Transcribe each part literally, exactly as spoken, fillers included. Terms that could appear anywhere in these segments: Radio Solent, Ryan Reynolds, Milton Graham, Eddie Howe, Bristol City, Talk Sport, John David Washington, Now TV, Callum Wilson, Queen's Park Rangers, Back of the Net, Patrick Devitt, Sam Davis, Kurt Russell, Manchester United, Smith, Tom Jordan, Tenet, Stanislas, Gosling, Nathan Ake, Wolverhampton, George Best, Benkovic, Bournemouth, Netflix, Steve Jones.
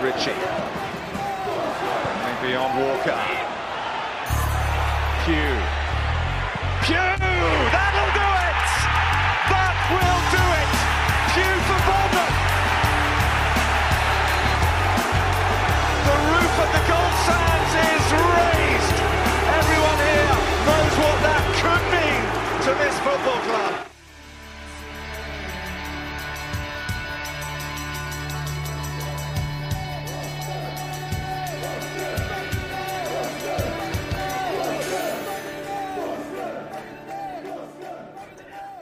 Ritchie, going beyond Walker, Pugh, Pugh, that'll do it, that will do it, Pugh for Bournemouth, the roof at the Gold Sands is raised, everyone here knows what that could mean to this football club.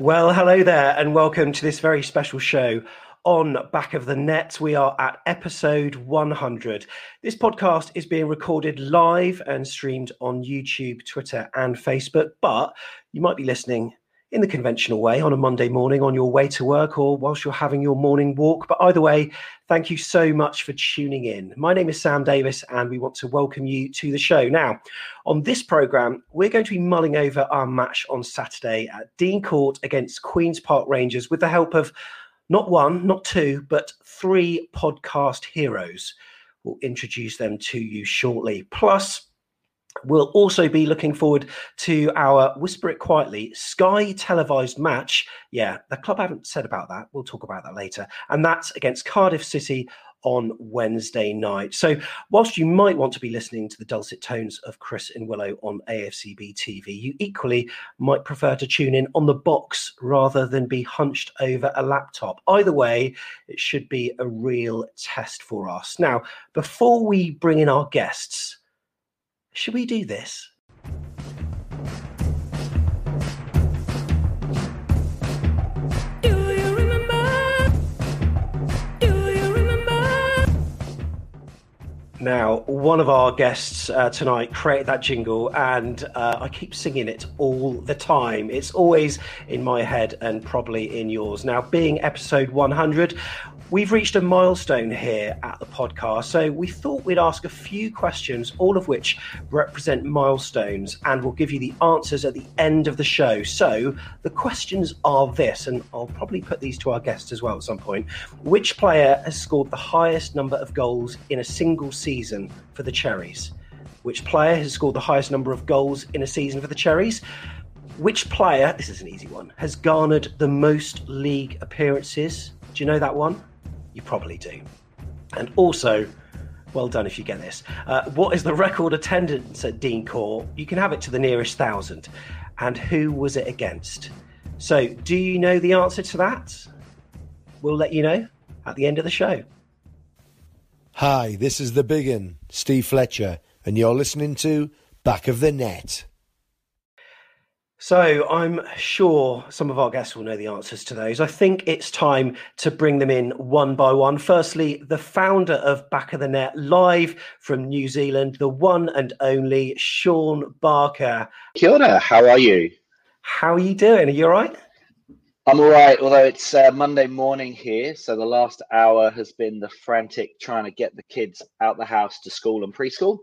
Well, hello there and welcome to this very special show on Back of the Net. We are at episode one hundred. This podcast is being recorded live and streamed on YouTube, Twitter and Facebook, but you might be listening in the conventional way on a Monday morning on your way to work or whilst you're having your morning walk. But either way, thank you so much for tuning in. My name is Sam Davis and we want to welcome you to the show. Now, on this programme, we're going to be mulling over our match on Saturday at Dean Court against Queen's Park Rangers with the help of not one, not two, but three podcast heroes. We'll introduce them to you shortly. Plus, we'll also be looking forward to our, whisper it quietly, Sky televised match. Yeah, the club haven't said about that. We'll talk about that later. And that's against Cardiff City on Wednesday night. So whilst you might want to be listening to the dulcet tones of Chris and Willow on A F C B T V, you equally might prefer to tune in on the box rather than be hunched over a laptop. Either way, it should be a real test for us. Now, before we bring in our guests, should we do this? Do you remember? Do you remember? Now, one of our guests uh, tonight created that jingle and uh, I keep singing it all the time. It's always in my head and probably in yours. Now, being episode one hundred, we've reached a milestone here at the podcast, so we thought we'd ask a few questions, all of which represent milestones, and we'll give you the answers at the end of the show. So the questions are this, and I'll probably put these to our guests as well at some point. Which player has scored the highest number of goals in a single season for the Cherries? Which player has scored the highest number of goals in a season for the Cherries? Which player, this is an easy one, has garnered the most league appearances? Do you know that one? You probably do. And also, well done if you get this. Uh, what is the record attendance at Dean Court? You can have it to the nearest thousand. And who was it against? So, do you know the answer to that? We'll let you know at the end of the show. Hi, this is the biggin, Steve Fletcher, and you're listening to Back of the Net. So I'm sure some of our guests will know the answers to those. I think it's time to bring them in one by one. Firstly, the founder of Back of the Net, live from New Zealand, the one and only Sean Barker. Kia ora, how are you? How are you doing? Are you all right? I'm all right, although it's uh, Monday morning here, so the last hour has been the frantic trying to get the kids out the house to school and preschool,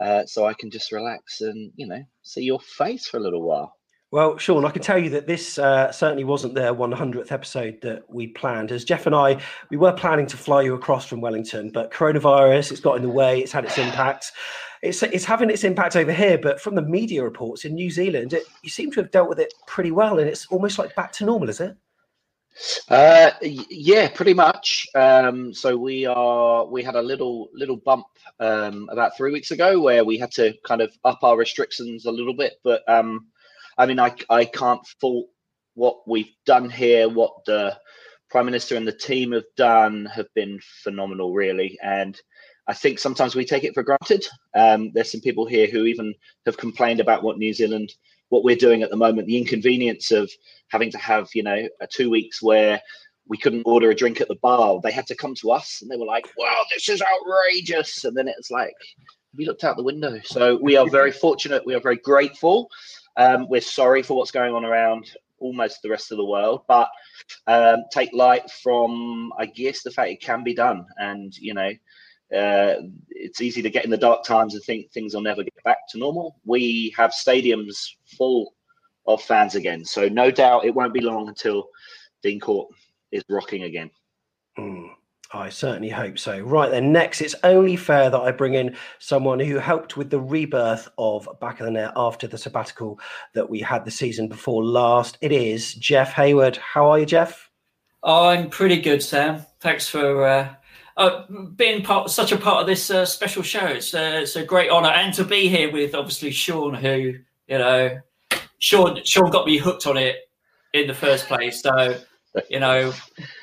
uh, so I can just relax and, you know, see your face for a little while. Well, Sean, I can tell you that this uh, certainly wasn't their one hundredth episode that we planned. As Jeff and I, we were planning to fly you across from Wellington, but coronavirus, it's got in the way, it's had its impact. It's, it's having its impact over here, but from the media reports in New Zealand, it, you seem to have dealt with it pretty well, and it's almost like back to normal, is it? Uh, yeah, pretty much. Um, so we are we had a little little bump um, about three weeks ago where we had to kind of up our restrictions a little bit, but um, I mean, I I can't fault what we've done here, what the Prime Minister and the team have done have been phenomenal, really, and I think sometimes we take it for granted. Um, there's some people here who even have complained about what New Zealand, what we're doing at the moment, the inconvenience of having to have, you know, a two weeks where we couldn't order a drink at the bar. They had to come to us and they were like, wow, this is outrageous. And then it's like, have you looked out the window? So we are very fortunate. We are very grateful. Um, we're sorry for what's going on around almost the rest of the world, but um, take light from, I guess, the fact it can be done. And, you know, Uh, it's easy to get in the dark times and think things will never get back to normal. We have stadiums full of fans again. So no doubt it won't be long until Dean Court is rocking again. Mm, I certainly hope so. Right then, next, it's only fair that I bring in someone who helped with the rebirth of Back of the Net after the sabbatical that we had the season before last. It is Jeff Hayward. How are you, Jeff? Oh, I'm pretty good, Sam. Thanks for... Uh... Uh, being part, such a part of this uh, special show. It's, uh, it's a great honour, and to be here with obviously Sean, who, you know, Sean Sean got me hooked on it in the first place. So, you know,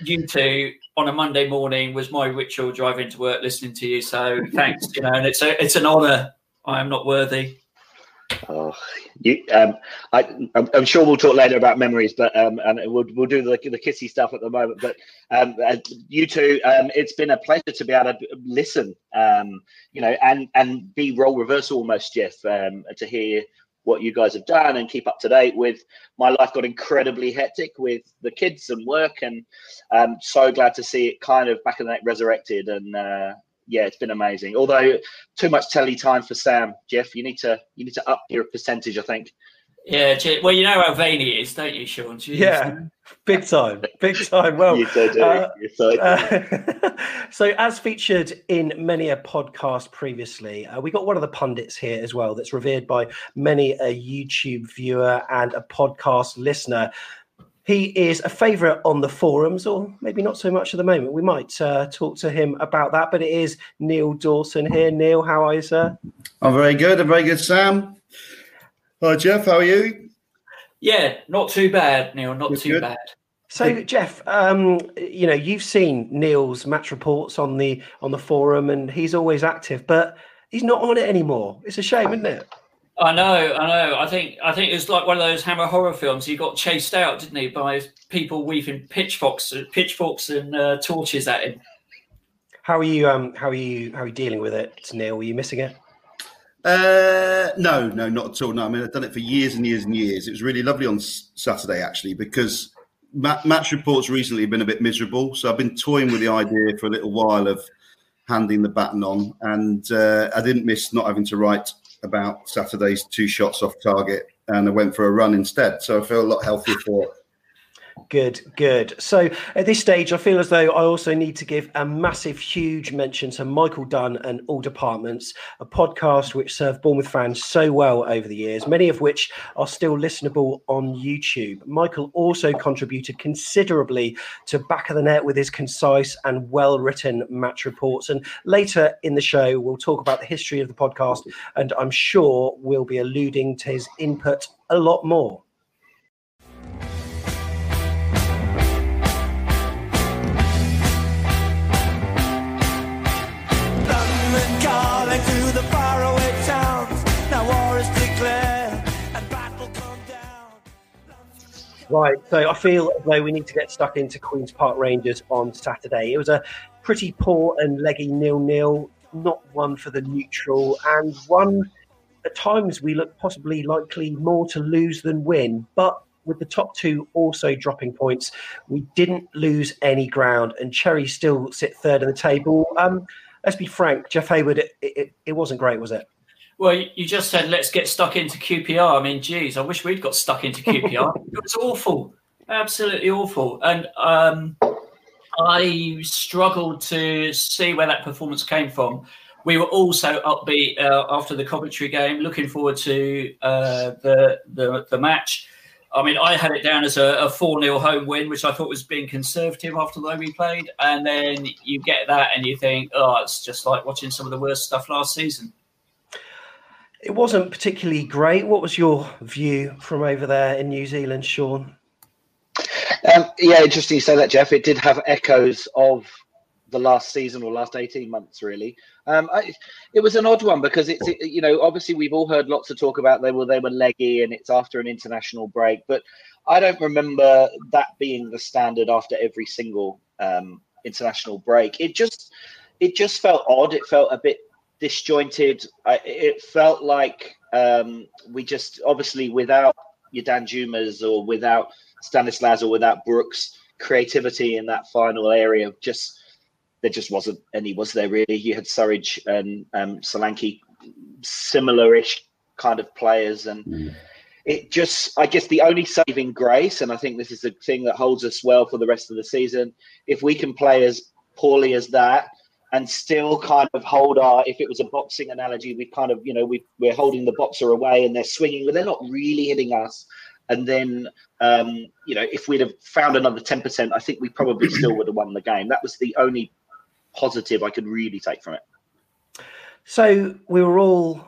you two on a Monday morning was my ritual, driving to work, listening to you. So thanks, you know, and it's a, it's an honour. I am not worthy. Oh, you, um, I, I'm, I'm sure we'll talk later about memories, but um, and we'll we'll do the the kissy stuff at the moment. But um, you two, um, it's been a pleasure to be able to listen, um, you know, and and be role reversal almost, Jeff, um, to hear what you guys have done and keep up to date with. My life got incredibly hectic with the kids and work, and I'm so glad to see it kind of Back of the Net resurrected and. Uh, Yeah, it's been amazing. Although too much telly time for Sam, Jeff. You need to you need to up your percentage, I think. Yeah, well, you know how vain he is, don't you, Sean? Jeez. Yeah, big time, big time. Well, you so do. Uh, you so, do. Uh, so, as featured in many a podcast previously, uh, we got one of the pundits here as well that's revered by many a YouTube viewer and a podcast listener. He is a favourite on the forums, or maybe not so much at the moment. We might uh, talk to him about that, but it is Neil Dawson here. Neil, how are you, sir? I'm very good. I'm very good, Sam. Hi, Jeff. How are you? Yeah, not too bad, Neil. Not You're too good. bad. So, Jeff, um, you know, you've seen Neil's match reports on the on the forum, and he's always active, but he's not on it anymore. It's a shame, isn't it? I know, I know. I think I think it was like one of those Hammer horror films. He got chased out, didn't he, by people weaving pitchforks, pitchforks and uh, torches at him. How are you? Um, how are you? How are you dealing with it, Neil? Were you missing it? Uh, no, no, not at all. No, I mean, I've done it for years and years and years. It was really lovely on Saturday actually, because ma- match reports recently have been a bit miserable. So I've been toying with the idea for a little while of handing the baton on, and uh, I didn't miss not having to write about Saturday's two shots off target, and I went for a run instead. So I feel a lot healthier for it. Good, good. So at this stage, I feel as though I also need to give a massive, huge mention to Michael Dunn and All Departments, a podcast which served Bournemouth fans so well over the years, many of which are still listenable on YouTube. Michael also contributed considerably to Back of the Net with his concise and well-written match reports. And later in the show, we'll talk about the history of the podcast, and I'm sure we'll be alluding to his input a lot more. Right, so I feel as though we need to get stuck into Queen's Park Rangers on Saturday. It was a pretty poor and leggy nil-nil, not one for the neutral, and one at times we look possibly likely more to lose than win, but with the top two also dropping points, we didn't lose any ground, and Cherries still sit third in the table. Um, let's be frank, Jeff Hayward, it, it, it wasn't great, was it? Well, you just said, let's get stuck into Q P R. I mean, geez, I wish we'd got stuck into Q P R. It was awful, absolutely awful. And um, I struggled to see where that performance came from. We were all so upbeat uh, after the Coventry game, looking forward to uh, the, the the match. I mean, I had it down as a, a four nil home win, which I thought was being conservative after the way we played. And then you get that and you think, oh, it's just like watching some of the worst stuff last season. It wasn't particularly great. What was your view from over there in New Zealand, Sean? Um, yeah, interesting you say that, Jeff. It did have echoes of the last season or last eighteen months, really. Um, I, it was an odd one because it's, it, you know, obviously we've all heard lots of talk about they were, they were leggy and it's after an international break, but I don't remember that being the standard after every single um, international break. It just, it just felt odd. It felt a bit disjointed. I, it felt like um, we just, obviously without your Danjumas or without Stanislas or without Brooks, creativity in that final area just, there just wasn't any, was there really? You had Surridge and um, Solanke, similar-ish kind of players. And mm. it just, I guess the only saving grace, and I think this is the thing that holds us well for the rest of the season, if we can play as poorly as that and still kind of hold our, if it was a boxing analogy, we kind of, you know, we, we're holding the boxer away and they're swinging, but they're not really hitting us. And then, um, you know, if we'd have found another ten percent, I think we probably still would have won the game. That was the only positive I could really take from it. So we were all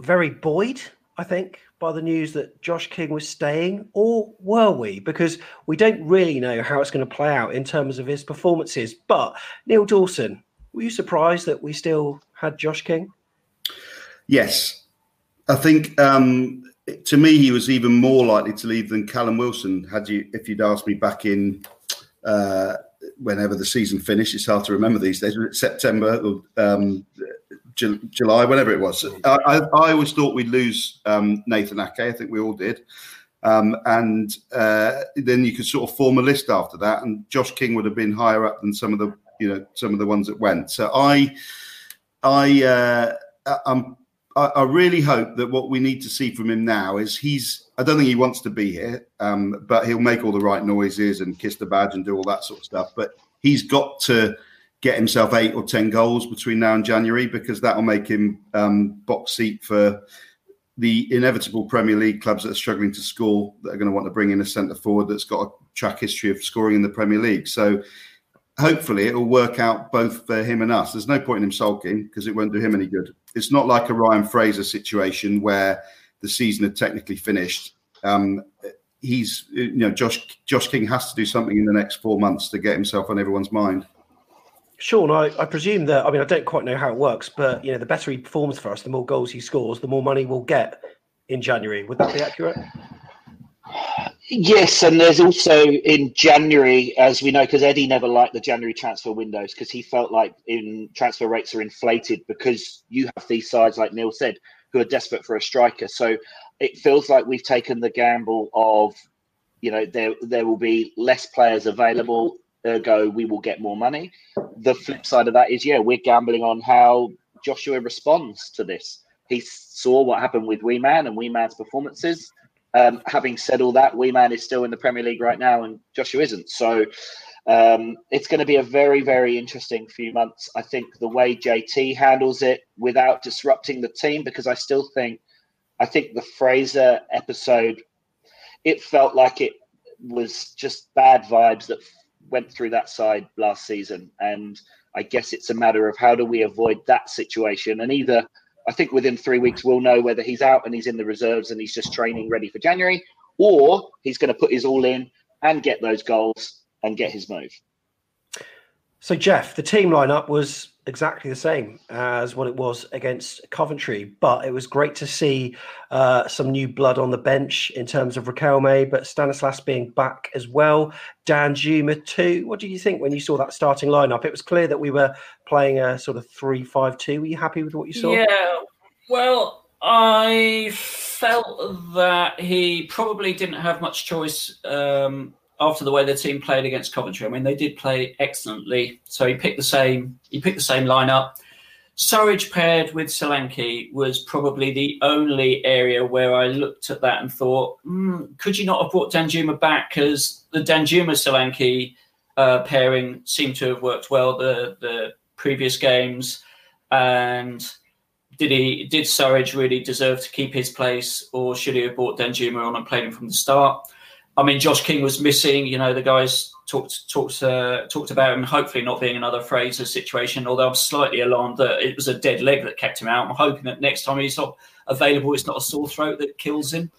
very buoyed, I think, by the news that Josh King was staying, or were we? Because we don't really know how it's going to play out in terms of his performances. But Neil Dawson, were you surprised that we still had Josh King? Yes. I think um, to me, he was even more likely to leave than Callum Wilson. Had you, if you'd asked me back in uh, whenever the season finished, it's hard to remember these days, September or um, J- July, whenever it was. I, I, I always thought we'd lose um, Nathan Ake. I think we all did. Um, and uh, then you could sort of form a list after that. And Josh King would have been higher up than some of the, you know, some of the ones that went. So I, I, uh, I'm, I, I really hope that what we need to see from him now is he's, I don't think he wants to be here, um, but he'll make all the right noises and kiss the badge and do all that sort of stuff. But he's got to get himself eight or ten goals between now and January, because that will make him um, box seat for the inevitable Premier League clubs that are struggling to score, that are going to want to bring in a centre-forward that's got a track history of scoring in the Premier League. So hopefully it will work out both for him and us. There's no point in him sulking because it won't do him any good. It's not like a Ryan Fraser situation where the season had technically finished. Um, he's, you know, Josh Josh King has to do something in the next four months to get himself on everyone's mind. Sean, I, I presume that, I mean, I don't quite know how it works, but, you know, the better he performs for us, the more goals he scores, the more money we'll get in January. Would that be accurate? Yes, and there's also in January, as we know, because Eddie never liked the January transfer windows because he felt like in transfer rates are inflated because you have these sides, like Neil said, who are desperate for a striker. So it feels like we've taken the gamble of, you know, there there will be less players available, ergo we will get more money. The flip side of that is, yeah, we're gambling on how Joshua responds to this. He saw what happened with Wee Man and Wee Man's performances. Um, having said all that, Wee Man is still in the Premier League right now and Joshua isn't. So um, it's going to be a very, very interesting few months. I think the way J T handles it without disrupting the team, because I still think, I think the Fraser episode, it felt like it was just bad vibes that went through that side last season. And I guess it's a matter of how do we avoid that situation? And either, I think within three weeks, we'll know whether he's out and he's in the reserves and he's just training ready for January, or he's going to put his all in and get those goals and get his move. So, Jeff, the team lineup was exactly the same as what it was against Coventry, but it was great to see uh, some new blood on the bench in terms of Raquel May, but Stanislas being back as well. Danjuma too. What do you think when you saw that starting lineup? It was clear that we were playing a sort of three five two. Were you happy with what you saw? Yeah, well, I felt that he probably didn't have much choice um, after the way the team played against Coventry. I mean, they did play excellently, so he picked the same. He picked the same lineup. Surridge paired with Solanke was probably the only area where I looked at that and thought, mm, could you not have brought Danjuma back? Because the Danjuma-Solanke uh, pairing seemed to have worked well the, the previous games. And did he did Surridge really deserve to keep his place, or should he have brought Danjuma on and played him from the start? I mean, Josh King was missing. You know, the guys talked talked uh, talked about him hopefully not being another Fraser situation, although I'm slightly alarmed that it was a dead leg that kept him out. I'm hoping that next time he's not available, it's not a sore throat that kills him.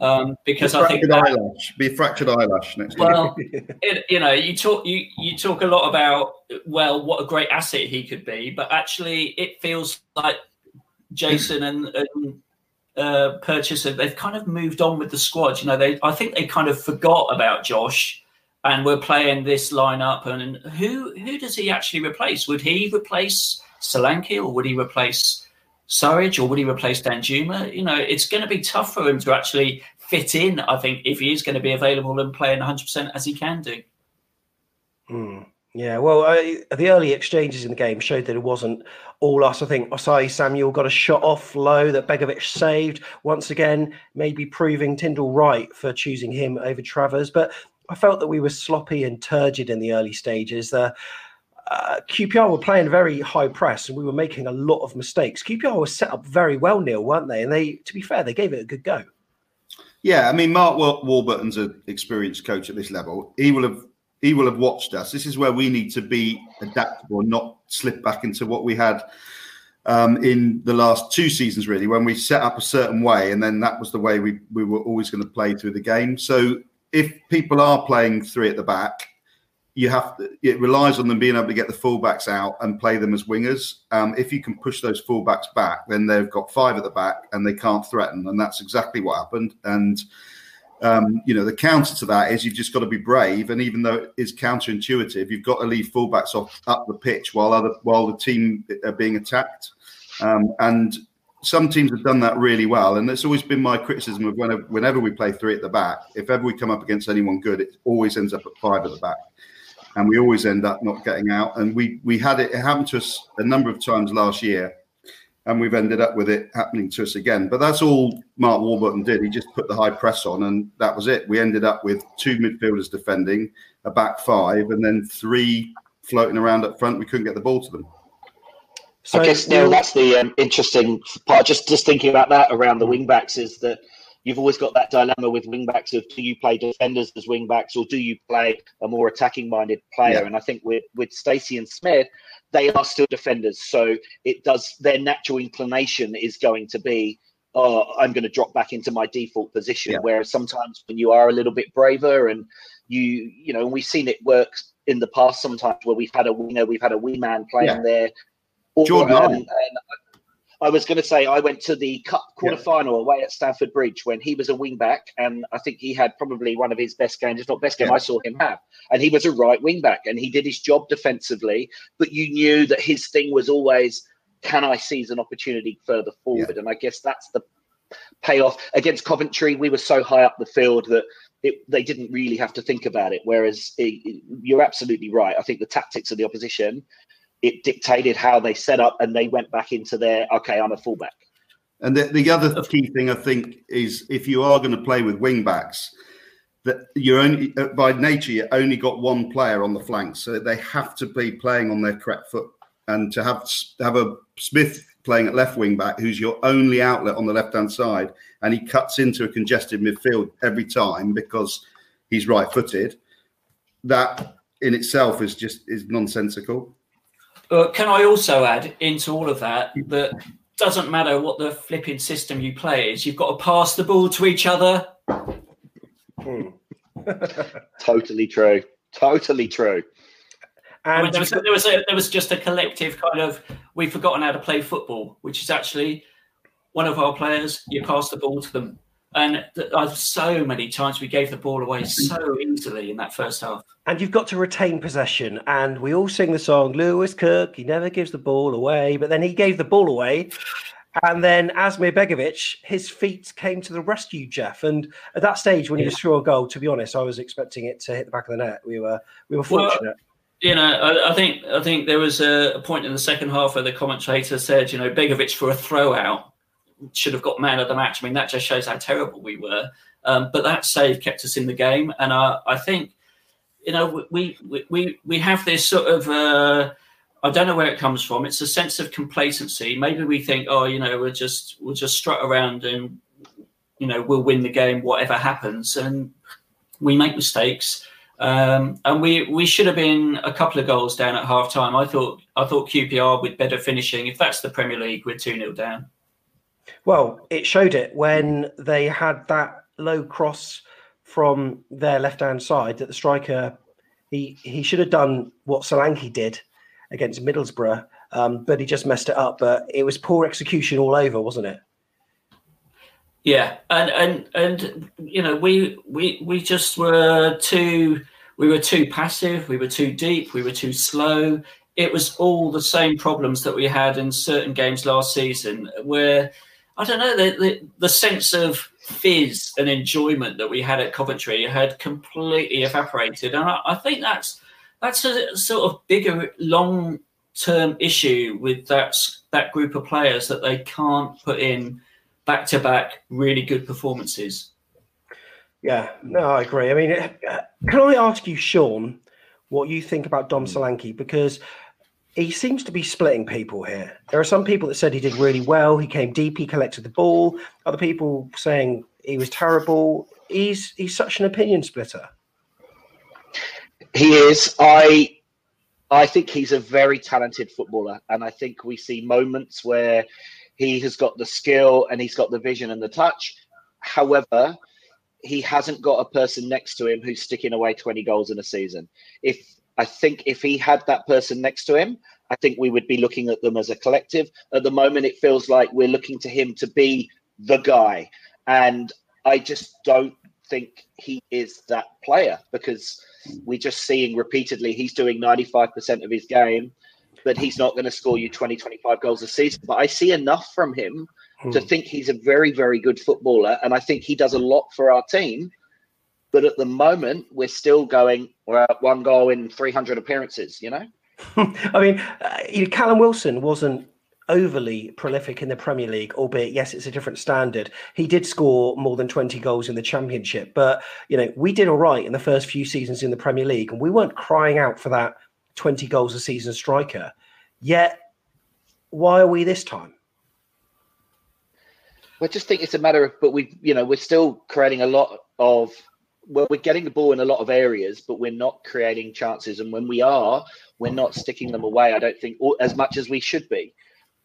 Um, because I think that, eyelash. Be a fractured eyelash next time. Well, it, you know, you talk you, you talk a lot about, well, what a great asset he could be, but actually it feels like Jason and, and uh, Purchaser, they've kind of moved on with the squad. You know, they I think they kind of forgot about Josh, and we're playing this lineup. And who who does he actually replace? Would he replace Solanke, or would he replace Surridge, or would he replace Danjuma? You know, it's going to be tough for him to actually fit in, I think, if he is going to be available and playing one hundred percent as he can do. Mm. Yeah, well, I, the early exchanges in the game showed that it wasn't all us. I think Osai Samuel got a shot off low that Begovic saved. Once again, maybe proving Tyndall right for choosing him over Travers. But I felt that we were sloppy and turgid in the early stages. The uh, Q P R were playing very high press and we were making a lot of mistakes. Q P R was set up very well, Neil, weren't they? And they, to be fair, they gave it a good go. Yeah, I mean, Mark Warburton's an experienced coach at this level. He will have He will have watched us. This is where we need to be adaptable, not slip back into what we had um, in the last two seasons, really, when we set up a certain way, and then that was the way we, we were always going to play through the game. So if people are playing three at the back, you have to, it relies on them being able to get the fullbacks out and play them as wingers. Um, if you can push those fullbacks back, then they've got five at the back and they can't threaten, and that's exactly what happened. And Um, you know, the counter to that is you've just got to be brave. And even though it is counterintuitive, you've got to leave fullbacks off up the pitch while other while the team are being attacked. Um, and some teams have done that really well. And it's always been my criticism of whenever, whenever we play three at the back, if ever we come up against anyone good, it always ends up at five at the back. And we always end up not getting out. And we, we had it, it happen to us a number of times last year. And we've ended up with it happening to us again. But that's all Mark Warburton did. He just put the high press on, and that was it. We ended up with two midfielders defending, a back five, and then three floating around up front. We couldn't get the ball to them. So, I guess, Neil, that's the um, interesting part. Just, just thinking about that around the wing-backs is that you've always got that dilemma with wing-backs of do you play defenders as wing-backs or do you play a more attacking-minded player? Yeah. And I think with, with Stacey and Smith, they are still defenders, so it does. Their natural inclination is going to be, "Oh, I'm going to drop back into my default position." Yeah. Whereas sometimes when you are a little bit braver, and you, you know, and we've seen it work in the past sometimes where we've had a winger, we've had a wee man playing yeah. there. Or, Jordan, um, and I, I was going to say I went to the Cup quarterfinal yeah. away at Stamford Bridge when he was a wing back, and I think he had probably one of his best games, if not best game yeah. I saw him have. And he was a right wing back and he did his job defensively, but you knew that his thing was always, can I seize an opportunity further forward? Yeah. And I guess that's the payoff. Against Coventry, we were so high up the field that it, they didn't really have to think about it. Whereas it, it, you're absolutely right. I think the tactics of the opposition, it dictated how they set up and they went back into their, okay, I'm a fullback. And the, the other key thing I think is if you are going to play with wing backs, that you're only by nature you only got one player on the flank, so they have to be playing on their correct foot. And to have have a Smith playing at left wing back, who's your only outlet on the left hand side, and he cuts into a congested midfield every time because he's right footed. That in itself is just is nonsensical. Uh, can I also add into all of that that doesn't matter what the flipping system you play is, you've got to pass the ball to each other. Totally true. Totally true. And I mean, there was there was, a, there was just a collective kind of we've forgotten how to play football, which is actually one of our players. You pass the ball to them, and th- so many times we gave the ball away so easily in that first half. And you've got to retain possession, and we all sing the song Lewis Cook. He never gives the ball away, but then he gave the ball away. And then Asmir Begovic, his feet came to the rescue, Jeff. And at that stage, when yeah. he threw a goal, to be honest, I was expecting it to hit the back of the net. We were we were fortunate. Well, you know, I, I think I think there was a point in the second half where the commentator said, you know, Begovic for a throw out should have got man of the match. I mean, that just shows how terrible we were. Um, but that save kept us in the game. And I, I think, you know, we we we, we have this sort of. Uh, I don't know where it comes from. It's a sense of complacency. Maybe we think, oh, you know, we'll just we'll just strut around and, you know, we'll win the game, whatever happens. And we make mistakes. Um, and we, we should have been a couple of goals down at half time. I thought I thought Q P R with better finishing. If that's the Premier League, we're two nil down. Well, it showed it when they had that low cross from their left hand side that the striker he he should have done what Solanke did against Middlesbrough, um, but he just messed it up. But it was poor execution all over, wasn't it? Yeah, and and and you know, we we we just were too we were too passive, we were too deep, we were too slow. It was all the same problems that we had in certain games last season, where I don't know the the, the sense of fizz and enjoyment that we had at Coventry had completely evaporated, and I, I think that's. That's a sort of bigger long-term issue with that that group of players, that they can't put in back-to-back really good performances. Yeah, no, I agree. I mean, can I ask you, Sean, what you think about Dom Solanke? Because he seems to be splitting people here. There are some people that said he did really well. He came deep. He collected the ball. Other people saying he was terrible. He's he's such an opinion splitter. He is. I I think he's a very talented footballer, and I think we see moments where he has got the skill and he's got the vision and the touch. However, he hasn't got a person next to him who's sticking away twenty goals in a season. If I think if he had that person next to him, I think we would be looking at them as a collective. At the moment, it feels like we're looking to him to be the guy, and I just don't think he is that player, because we're just seeing repeatedly he's doing ninety-five percent of his game, but he's not going to score you twenty, twenty-five goals a season. But I see enough from him hmm. to think he's a very, very good footballer, and I think he does a lot for our team. But at the moment, we're still going, we're at one goal in three hundred appearances, you know? I mean, uh, Callum Wilson wasn't overly prolific in the Premier League, albeit, yes, it's a different standard. He did score more than twenty goals in the Championship, but, you know, we did all right in the first few seasons in the Premier League, and we weren't crying out for that twenty goals a season striker. Yet, why are we this time? I just think it's a matter of, but we, you know, we're still creating a lot of, well, we're getting the ball in a lot of areas, but we're not creating chances. And when we are, we're not sticking them away, I don't think, as much as we should be.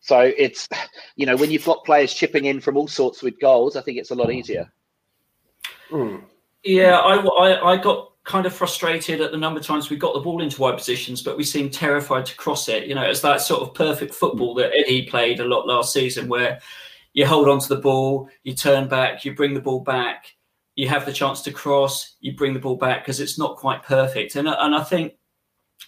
So it's, you know, when you've got players chipping in from all sorts with goals, I think it's a lot easier. Mm. Yeah, I, I, I got kind of frustrated at the number of times we got the ball into wide positions, but we seemed terrified to cross it. You know, it's that sort of perfect football that Eddie played a lot last season, where you hold on to the ball, you turn back, you bring the ball back, you have the chance to cross, you bring the ball back, because it's not quite perfect. And, and I think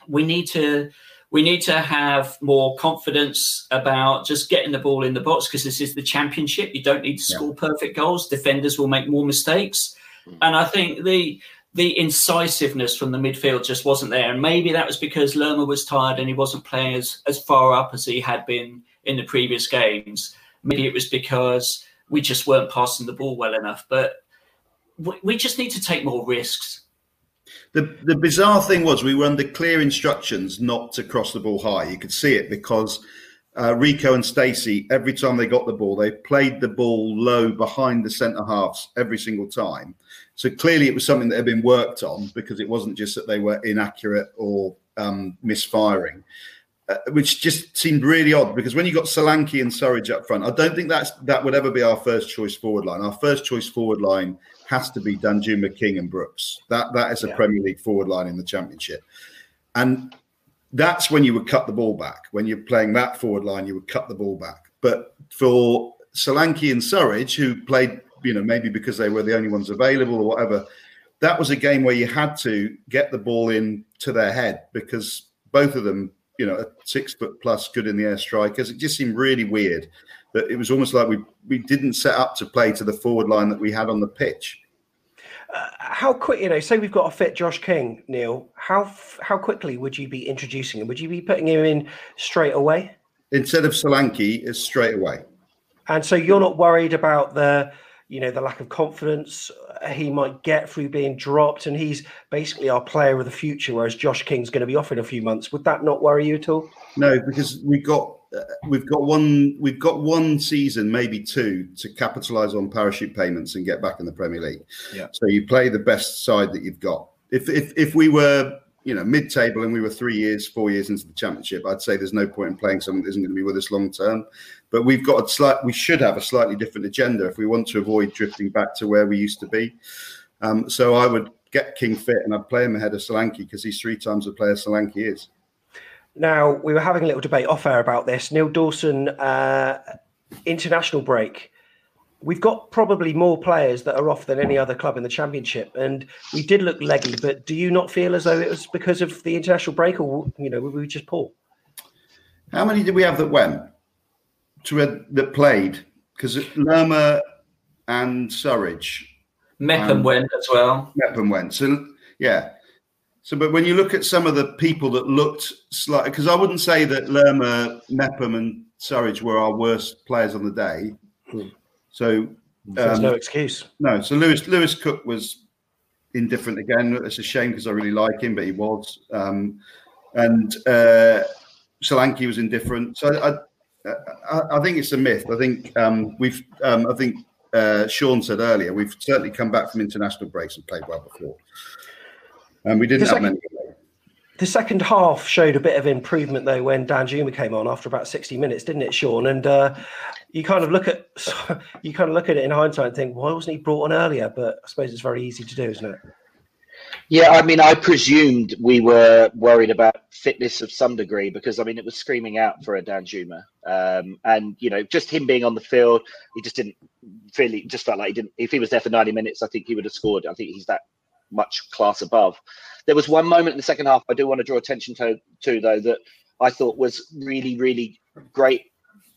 we need to... We need to have more confidence about just getting the ball in the box, because this is the Championship. You don't need to score yeah. perfect goals. Defenders will make more mistakes. Mm. And I think the the incisiveness from the midfield just wasn't there. And maybe that was because Lerma was tired and he wasn't playing as, as far up as he had been in the previous games. Maybe it was because we just weren't passing the ball well enough. But we, we just need to take more risks. The the bizarre thing was we were under clear instructions not to cross the ball high. You could see it because uh, Rico and Stacey, every time they got the ball, they played the ball low behind the centre-halves every single time. So clearly it was something that had been worked on, because it wasn't just that they were inaccurate or um, misfiring, uh, which just seemed really odd, because when you got Solanke and Surridge up front, I don't think that's that would ever be our first choice forward line. Our first choice forward line has to be Danjuma, King and Brooks. That That is a yeah. Premier League forward line in the Championship. And that's when you would cut the ball back. When you're playing that forward line, you would cut the ball back. But for Solanke and Surridge, who played, you know, maybe because they were the only ones available or whatever, that was a game where you had to get the ball in to their head, because both of them you know, six foot plus, good in the air strikers. It just seemed really weird that it was almost like we we didn't set up to play to the forward line that we had on the pitch. Uh, how quick, you know, say we've got a fit Josh King, Neil, how how quickly would you be introducing him? Would you be putting him in straight away? Instead of Solanke, it's straight away. And so you're not worried about the, you know, the lack of confidence he might get through being dropped, and he's basically our player of the future, whereas Josh King's going to be off in a few months. Would that not worry you at all? No, because we got... Uh, we've got one. We've got one season, maybe two, to capitalise on parachute payments and get back in the Premier League. Yeah. So you play the best side that you've got. If if if we were, you know, mid-table and we were three years, four years into the Championship, I'd say there's no point in playing someone that isn't going to be with us long term. But we've got a slight. We should have a slightly different agenda if we want to avoid drifting back to where we used to be. Um, so I would get King fit and I'd play him ahead of Solanke because he's three times the player Solanke is. Now, we were having a little debate off air about this. Neil Dawson, uh, international break. We've got probably more players that are off than any other club in the Championship. And we did look leggy, but do you not feel as though it was because of the international break, or, you know, were we just poor? How many did we have that went? To a, that played? Because Lerma and Surridge. Metham went as well. Metham went. So, yeah. So, but when you look at some of the people that looked slightly, because I wouldn't say that Lerma, Mepham and Surridge were our worst players on the day. Mm. So um, there's no excuse. No. So Lewis Lewis Cook was indifferent again. It's a shame because I really like him, but he was. Um, and uh, Solanke was indifferent. So I, I I think it's a myth. I think um, we've. Um, I think uh, Sean said earlier we've certainly come back from international breaks and played well before. And we didn't the have second, many. The second half showed a bit of improvement, though, when Danjuma came on after about sixty minutes, didn't it, Sean? And uh, you kind of look at you kind of look at it in hindsight and think, why wasn't he brought on earlier? But I suppose it's very easy to do, isn't it? Yeah, I mean, I presumed we were worried about fitness of some degree because, I mean, it was screaming out for a Danjuma. Um, and, you know, just him being on the field, he just didn't really, just felt like he didn't, if he was there for ninety minutes, I think he would have scored. I think he's that much class above. There was one moment in the second half I do want to draw attention to, to though, that I thought was really, really great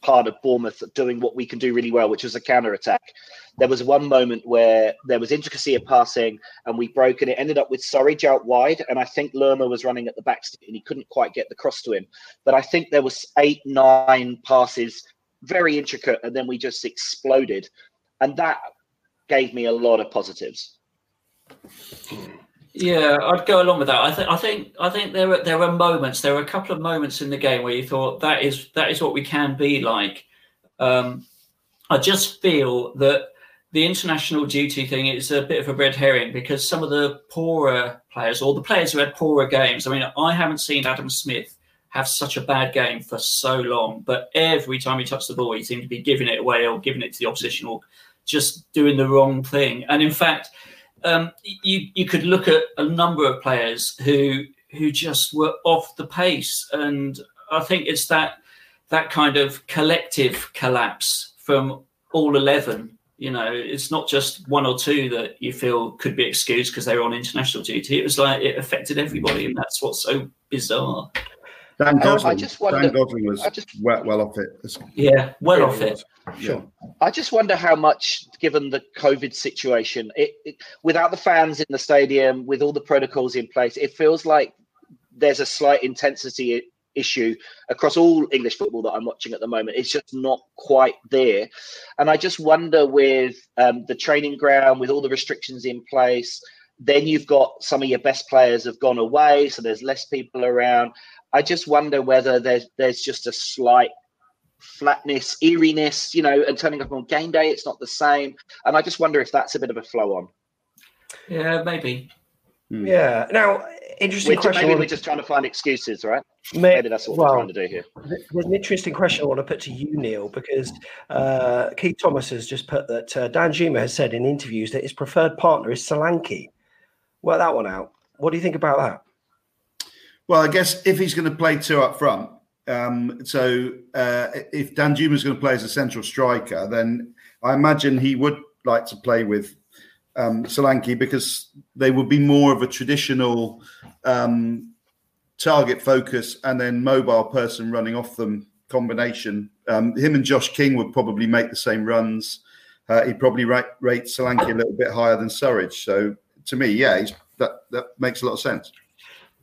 part of Bournemouth doing what we can do really well, which was a counter-attack. There was one moment where there was intricacy of passing and we broke, and it ended up with Surridge out wide, and I think Lerma was running at the back and he couldn't quite get the cross to him. But I think there was eight, nine passes, very intricate, and then we just exploded. And that gave me a lot of positives. Yeah, I'd go along with that. I think I think I think there are there were moments, there were a couple of moments in the game where you thought that is that is what we can be like. Um, I just feel that the international duty thing is a bit of a red herring because some of the poorer players or the players who had poorer games, I mean, I haven't seen Adam Smith have such a bad game for so long, but every time he touched the ball, he seemed to be giving it away or giving it to the opposition or just doing the wrong thing. And in fact, Um, you, you could look at a number of players who who just were off the pace. And I think it's that that kind of collective collapse from all eleven. You know, it's not just one or two that you feel could be excused because they were on international duty. It was like it affected everybody, and that's what's so bizarre. Dan Gosling, I just wonder, Dan Gosling was I just, well, well off it. Yeah, well off it. Sure. I just wonder how much, given the COVID situation, it, it, without the fans in the stadium, with all the protocols in place, it feels like there's a slight intensity issue across all English football that I'm watching at the moment. It's just not quite there. And I just wonder with um, the training ground, with all the restrictions in place, then you've got some of your best players have gone away, so there's less people around. I just wonder whether there's, there's just a slight flatness, eeriness, you know, and turning up on game day, it's not the same. And I just wonder if that's a bit of a flow on. Yeah, maybe. Mm. Yeah. Now, interesting Which, question. Maybe we're just trying to find excuses, right? May, maybe that's what well, we're trying to do here. There's an interesting question I want to put to you, Neil, because uh, Keith Thomas has just put that uh, Danjuma has said in interviews that his preferred partner is Solanke. Work that one out. What do you think about that? Well, I guess if he's going to play two up front, Um, so uh, if Danjuma is going to play as a central striker, then I imagine he would like to play with um, Solanke because they would be more of a traditional um, target focus and then mobile person running off them combination. Um, him and Josh King would probably make the same runs. Uh, he'd probably rate, rate Solanke a little bit higher than Surridge. So to me, yeah, he's, that, that makes a lot of sense.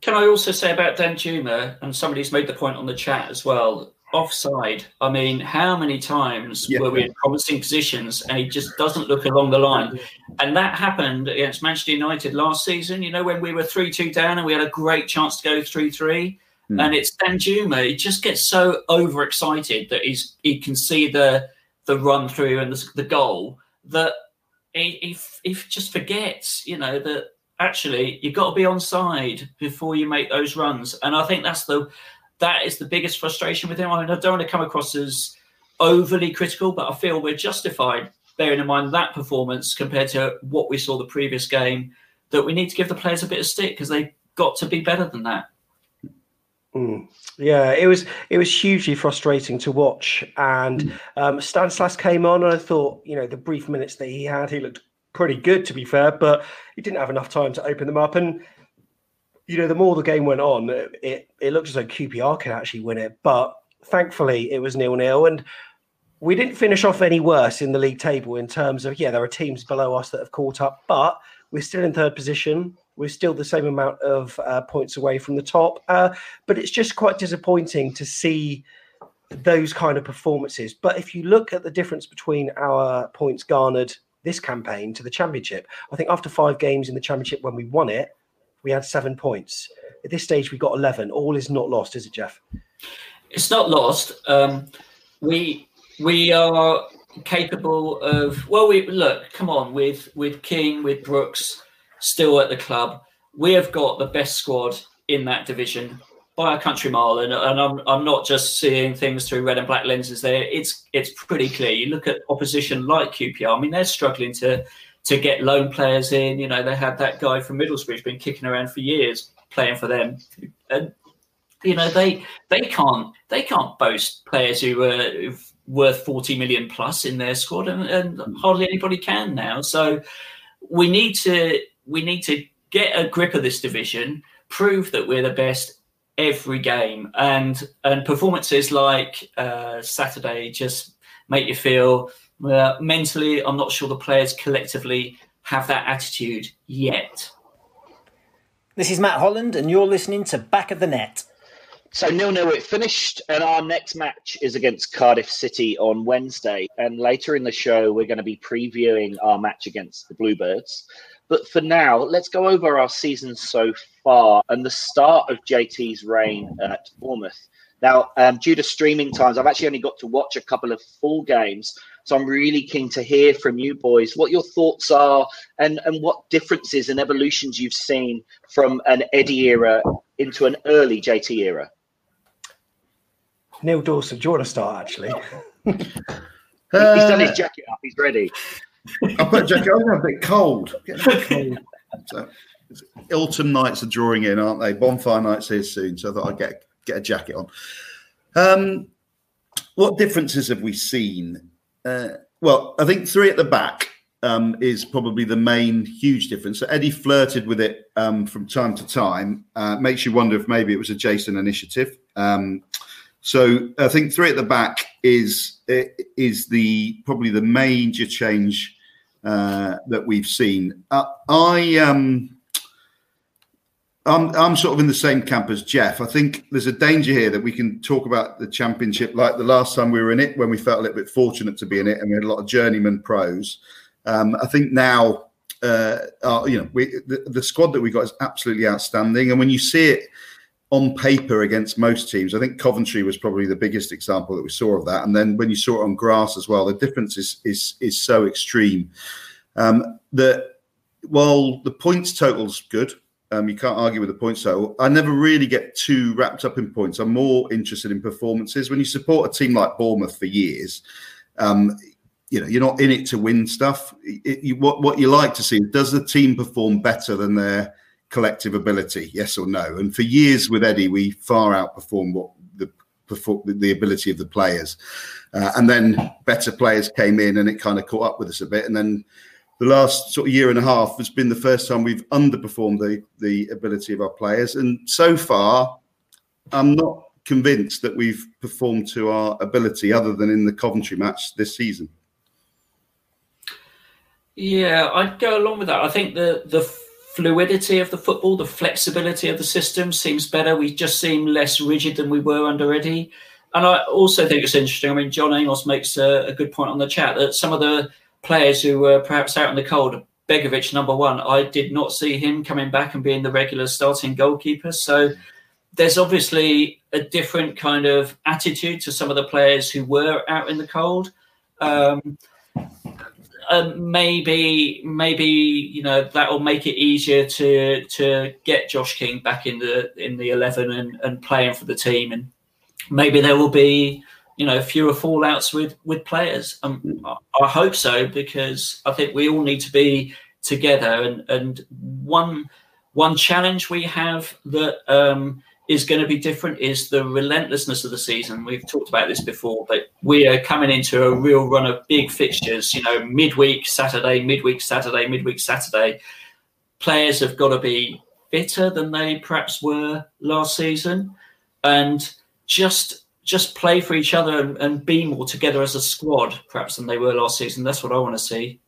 Can I also say about Danjuma, and somebody's made the point on the chat as well, offside. I mean, how many times yeah. were we in promising positions and he just doesn't look along the line? And that happened against Manchester United last season, you know, when we were three two down and we had a great chance to go three three. Mm. And it's Danjuma. He just gets so overexcited that he's he can see the the run through and the, the goal that he, he, he just forgets, you know, that actually you've got to be onside before you make those runs. And I think that's the... That is the biggest frustration with him. I mean, I don't want to come across as overly critical, but I feel we're justified, bearing in mind that performance compared to what we saw the previous game, that we need to give the players a bit of stick because they've got to be better than that. Mm. Yeah, it was it was hugely frustrating to watch. And um, Stanislas came on and I thought, you know, the brief minutes that he had, he looked pretty good, to be fair, but he didn't have enough time to open them up. And you know, the more the game went on, it, it looked as though Q P R could actually win it. But thankfully, it was nil nil. And we didn't finish off any worse in the league table in terms of, yeah, there are teams below us that have caught up, but we're still in third position. We're still the same amount of uh, points away from the top. Uh, but it's just quite disappointing to see those kind of performances. But if you look at the difference between our points garnered this campaign to the Championship, I think after five games in the Championship when we won it, we had seven points. At this stage, we got eleven. All is not lost, is it, Jeff? It's not lost. Um, we we are capable of... Well, we look, come on, with, with King, with Brooks still at the club, we have got the best squad in that division by a country mile. And, and I'm I'm not just seeing things through red and black lenses there. It's it's pretty clear. You look at opposition like Q P R. I mean, they're struggling to... to get loan players in. You know, they had that guy from Middlesbrough who's been kicking around for years playing for them. And, you know, they they can't they can't boast players who are worth forty million plus in their squad, and, and hardly anybody can now. So we need to we need to get a grip of this division, prove that we're the best every game. And, and performances like uh, Saturday just make you feel... Uh, mentally, I'm not sure the players collectively have that attitude yet. This is Matt Holland, and you're listening to Back of the Net. So nil nil it finished, and our next match is against Cardiff City on Wednesday. And later in the show, we're going to be previewing our match against the Bluebirds. But for now, let's go over our season so far and the start of J T's reign at Bournemouth. Now, um, due to streaming times, I've actually only got to watch a couple of full games. So I'm really keen to hear from you boys what your thoughts are and, and what differences and evolutions you've seen from an Eddie era into an early J T era. Neil Dawson, do you want to start, actually? uh, He's done his jacket up. He's ready. I put a jacket on. I'm a bit cold. Getting a bit cold. So, autumn nights are drawing in, aren't they? Bonfire night's here soon, so I thought I'd get, get a jacket on. Um, what differences have we seen? Uh, well, I think three at the back um, is probably the main huge difference. So Eddie flirted with it um, from time to time. Uh, makes you wonder if maybe it was a Jason initiative. Um, so I think three at the back is is the probably the major change uh, that we've seen. Uh, I um, I'm I'm sort of in the same camp as Jeff. I think there's a danger here that we can talk about the Championship like the last time we were in it, when we felt a little bit fortunate to be in it and we had a lot of journeyman pros. Um, I think now, uh, our, you know, we, the, the squad that we got is absolutely outstanding. And when you see it on paper against most teams, I think Coventry was probably the biggest example that we saw of that. And then when you saw it on grass as well, the difference is is is so extreme. Um, that while the points total's good. Um, you can't argue with the points. So I never really get too wrapped up in points. I'm more interested in performances. When you support a team like Bournemouth for years, um, you know, you're not in it to win stuff. It, you, what, what you like to see, does the team perform better than their collective ability? Yes or no? And for years with Eddie, we far outperformed what the the ability of the players. Uh, and then better players came in and it kind of caught up with us a bit. And then the last sort of year and a half has been the first time we've underperformed the, the ability of our players. And so far, I'm not convinced that we've performed to our ability other than in the Coventry match this season. Yeah, I'd go along with that. I think the the fluidity of the football, the flexibility of the system seems better. We just seem less rigid than we were under Eddie. And I also think it's interesting. I mean, John Amos makes a, a good point on the chat that some of the players who were perhaps out in the cold, Begovic, number one, I did not see him coming back and being the regular starting goalkeeper. So there's obviously a different kind of attitude to some of the players who were out in the cold. Um, uh, maybe, maybe you know that will make it easier to to get Josh King back in the in the eleven and, and playing for the team, and maybe there will be you know fewer fallouts with with players. Um, I hope so, because I think we all need to be together. And and one one challenge we have that. Um, is going to be different is the relentlessness of the season. We've talked about this before, but we are coming into a real run of big fixtures, you know, midweek Saturday, midweek Saturday, midweek Saturday. Players have got to be fitter than they perhaps were last season and just just play for each other and, and be more together as a squad perhaps than they were last season. That's what I want to see.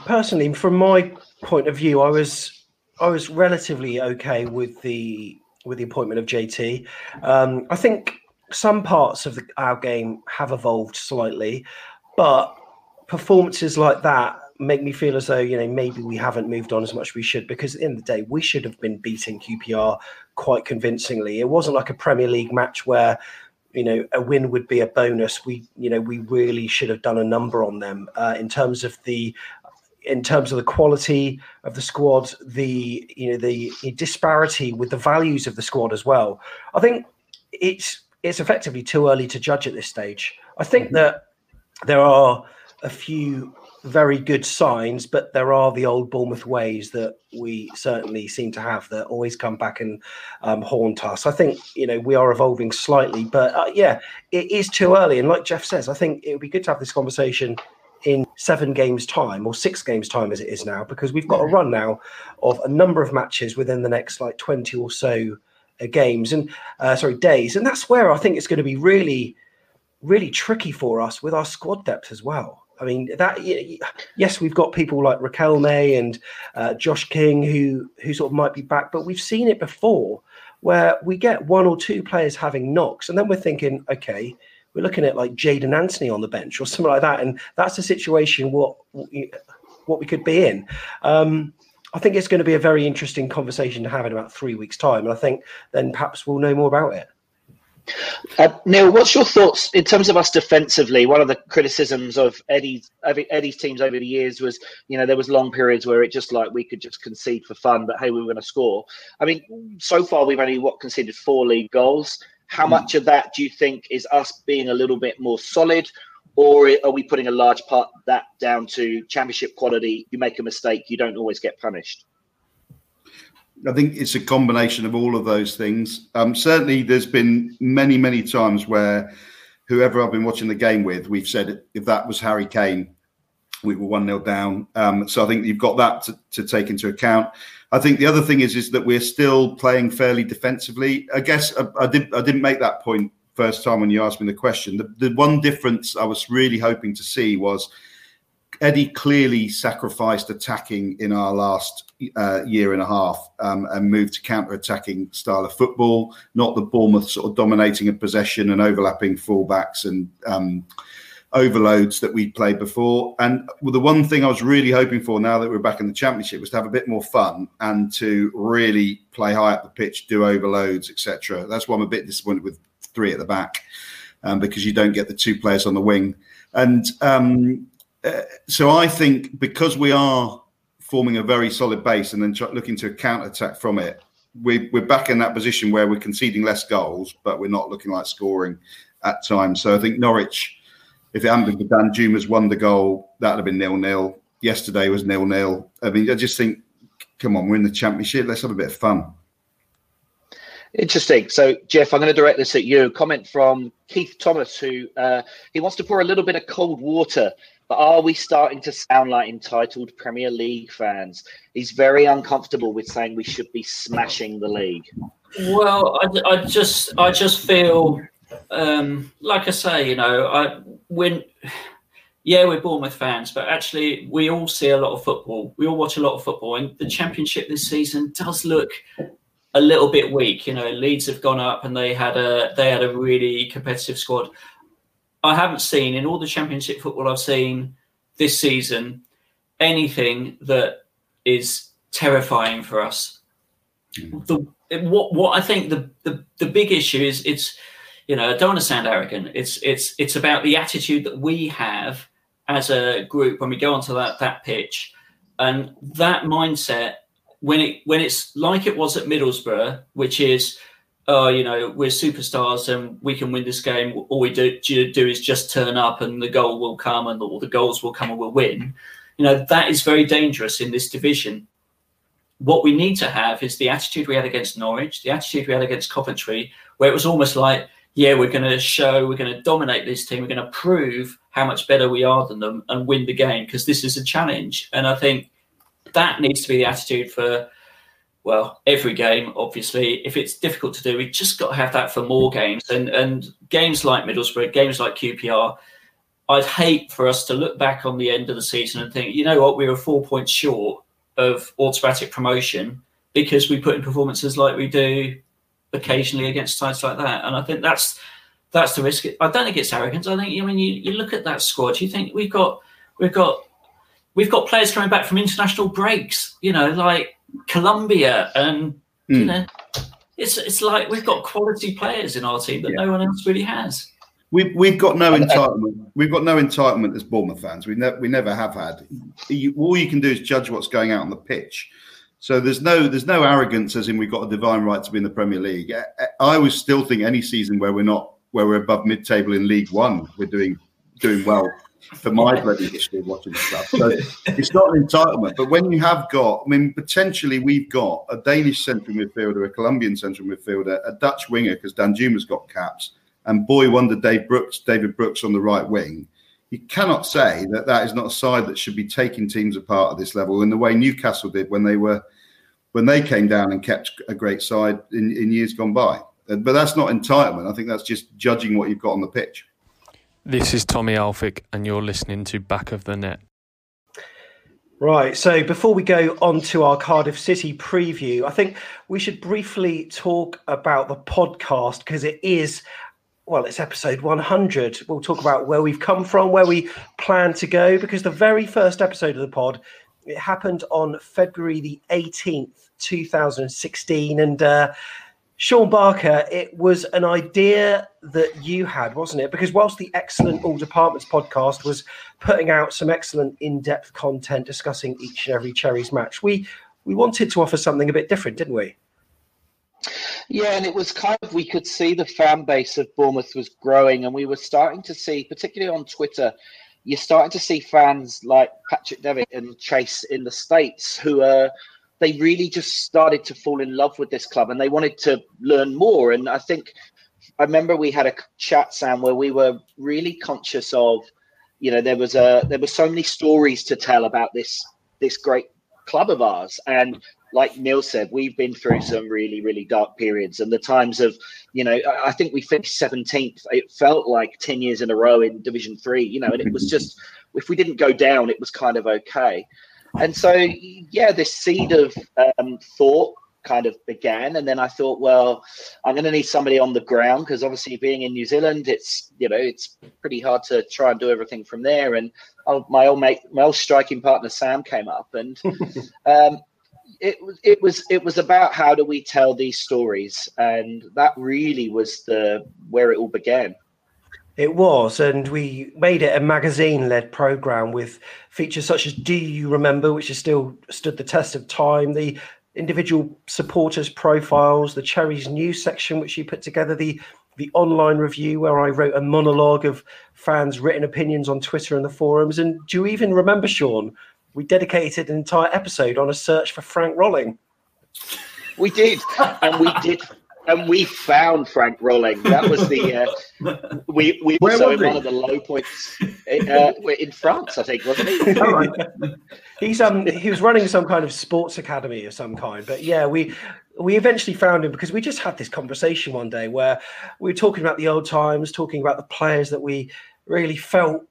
Personally, from my point of view, I was... I was relatively okay with the with the appointment of J T. Um, I think some parts of the, our game have evolved slightly, but performances like that make me feel as though you know maybe we haven't moved on as much as we should, because at the end of the day we should have been beating Q P R quite convincingly. It wasn't like a Premier League match where you know a win would be a bonus. We you know we really should have done a number on them uh, in terms of the. In terms of the quality of the squad, the you know the disparity with the values of the squad as well. I think it's it's effectively too early to judge at this stage. I think mm-hmm. that there are a few very good signs, but there are the old Bournemouth ways that we certainly seem to have that always come back and um, haunt us. I think you know we are evolving slightly, but uh, yeah, it is too early. And like Jeff says, I think it would be good to have this conversation in seven games time or six games time as it is now, because we've got a run now of a number of matches within the next like twenty or so uh, games and uh, sorry days. And that's where I think it's going to be really, really tricky for us with our squad depth as well. I mean, that yes, we've got people like Raquel May and uh, Josh King who, who sort of might be back, but we've seen it before where we get one or two players having knocks. And then we're thinking, okay, we're looking at like Jaden Anthony on the bench or something like that. And that's the situation what what we could be in. Um, I think it's going to be a very interesting conversation to have in about three weeks' time. And I think then perhaps we'll know more about it. Uh, Neil, what's your thoughts in terms of us defensively? One of the criticisms of Eddie's, Eddie's teams over the years was, you know, there was long periods where it just like we could just concede for fun, but hey, we were going to score. I mean, so far we've only, what, conceded four league goals. How much of that do you think is us being a little bit more solid, or are we putting a large part of that down to championship quality? You make a mistake, you don't always get punished. I think it's a combination of all of those things. Um, certainly there's been many, many times where whoever I've been watching the game with, we've said if that was Harry Kane, we were one nil down. Um, so I think you've got that to, to take into account. I think the other thing is is that we're still playing fairly defensively. I guess I, I, did, I didn't make that point first time when you asked me the question. The, the one difference I was really hoping to see was Eddie clearly sacrificed attacking in our last uh, year and a half um, and moved to counter-attacking style of football, not the Bournemouth sort of dominating a possession and overlapping fullbacks and um overloads that we played before. And the one thing I was really hoping for now that we're back in the championship was to have a bit more fun and to really play high up the pitch, do overloads, et cetera. That's why I'm a bit disappointed with three at the back um, because you don't get the two players on the wing. And um, uh, so I think because we are forming a very solid base and then try, looking to a counter-attack from it, we, we're back in that position where we're conceding less goals, but we're not looking like scoring at times. So I think Norwich... If it hadn't been for Danjuma's won the goal, that would have been nil nil. Yesterday was nil nil. I mean, I just think, come on, we're in the championship. Let's have a bit of fun. Interesting. So, Jeff, I'm going to direct this at you. Comment from Keith Thomas, who uh, he wants to pour a little bit of cold water But are we starting to sound like entitled Premier League fans? He's very uncomfortable with saying we should be smashing the league. Well, I, I just, I just feel, um, like I say, you know, I when, yeah, we're Bournemouth fans, but actually we all see a lot of football. We all watch a lot of football, and the Championship this season does look a little bit weak. You know, Leeds have gone up, and they had a they had a really competitive squad. I haven't seen in all the Championship football I've seen this season anything that is terrifying for us. The, what what I think the, the, the big issue is, it's, you know, I don't want to sound arrogant. It's it's it's about the attitude that we have as a group when we go onto that that pitch, and that mindset when it when it's like it was at Middlesbrough, which is, oh, you know, we're superstars and we can win this game. All we do, do is just turn up and the goal will come and all the goals will come and we'll win. You know, that is very dangerous in this division. What we need to have is the attitude we had against Norwich, the attitude we had against Coventry, where it was almost like, yeah, we're going to show, we're going to dominate this team, we're going to prove how much better we are than them and win the game, because this is a challenge. And I think that needs to be the attitude for, well, every game, obviously. If it's difficult to do, we've just got to have that for more games. And and games like Middlesbrough, games like Q P R, I'd hate for us to look back on the end of the season and think, you know what, we were four points short of automatic promotion because we put in performances like we do occasionally against sides like that. And I think that's that's the risk. I don't think it's arrogance. I think, I mean, you, you look at that squad, you think we've got we've got we've got players coming back from international breaks, you know, like Colombia, and mm. you know, it's it's like we've got quality players in our team that yeah. no one else really has. We've we've got no entitlement. We've got no entitlement as Bournemouth fans. We never we never have had. You, all you can do is judge what's going out on the pitch. So there's no there's no arrogance as in we've got a divine right to be in the Premier League. I, I always still think any season where we're not where we're above mid table in League One, we're doing doing well. For my bloody history of watching this stuff. So it's not an entitlement. But when you have got, I mean, potentially we've got a Danish central midfielder, a Colombian central midfielder, a Dutch winger, because Danjuma's got caps, and boy wonder Dave Brooks, David Brooks on the right wing. You cannot say that that is not a side that should be taking teams apart at this level in the way Newcastle did when they were, when they came down and kept a great side in, in years gone by. But that's not entitlement. I think that's just judging what you've got on the pitch. This is Tommy Alphick, and you're listening to Back of the Net. Right, so before we go on to our Cardiff City preview, I think we should briefly talk about the podcast, because it is, well, it's episode one hundred. We'll talk about where we've come from, where we plan to go, because the very first episode of the pod, it happened on February the eighteenth, two thousand sixteen, and uh Sean Barker, it was an idea that you had, wasn't it? Because whilst the excellent All Departments podcast was putting out some excellent in-depth content discussing each and every Cherries match, we we wanted to offer something a bit different, didn't we? Yeah, and it was kind of, we could see the fan base of Bournemouth was growing, and we were starting to see, particularly on Twitter, you're starting to see fans like Patrick Devitt and Chase in the States who are, they really just started to fall in love with this club, and they wanted to learn more. And I think I remember we had a chat, Sam, where we were really conscious of, you know, there was a, there were so many stories to tell about this, this great club of ours. And like Neil said, we've been through some really, really dark periods, and the times of, you know, I think we finished seventeenth. It felt like ten years in a row in Division Three, you know, and it was just, if we didn't go down, it was kind of okay. And so, yeah, this seed of um, thought kind of began. And then I thought, well, I'm going to need somebody on the ground, because obviously being in New Zealand, it's, you know, it's pretty hard to try and do everything from there. And I'll, my old mate, my old striking partner, Sam, came up, and um, it, it was it was about how do we tell these stories. And that really was the where it all began. It was, and we made it a magazine-led programme with features such as Do You Remember, which has still stood the test of time, the individual supporters' profiles, the Cherries News section, which you put together, the, the online review where I wrote a monologue of fans' written opinions on Twitter and the forums. And do you even remember, Sean, we dedicated an entire episode on a search for Frank Rolling. We did, and we did... And we found Frank Rolling. That was the uh, we we were so in one of the low points uh, in France, I think, wasn't he? All right. He's um he was running some kind of sports academy of some kind. But yeah, we we eventually found him because we just had this conversation one day where we were talking about the old times, talking about the players that we really felt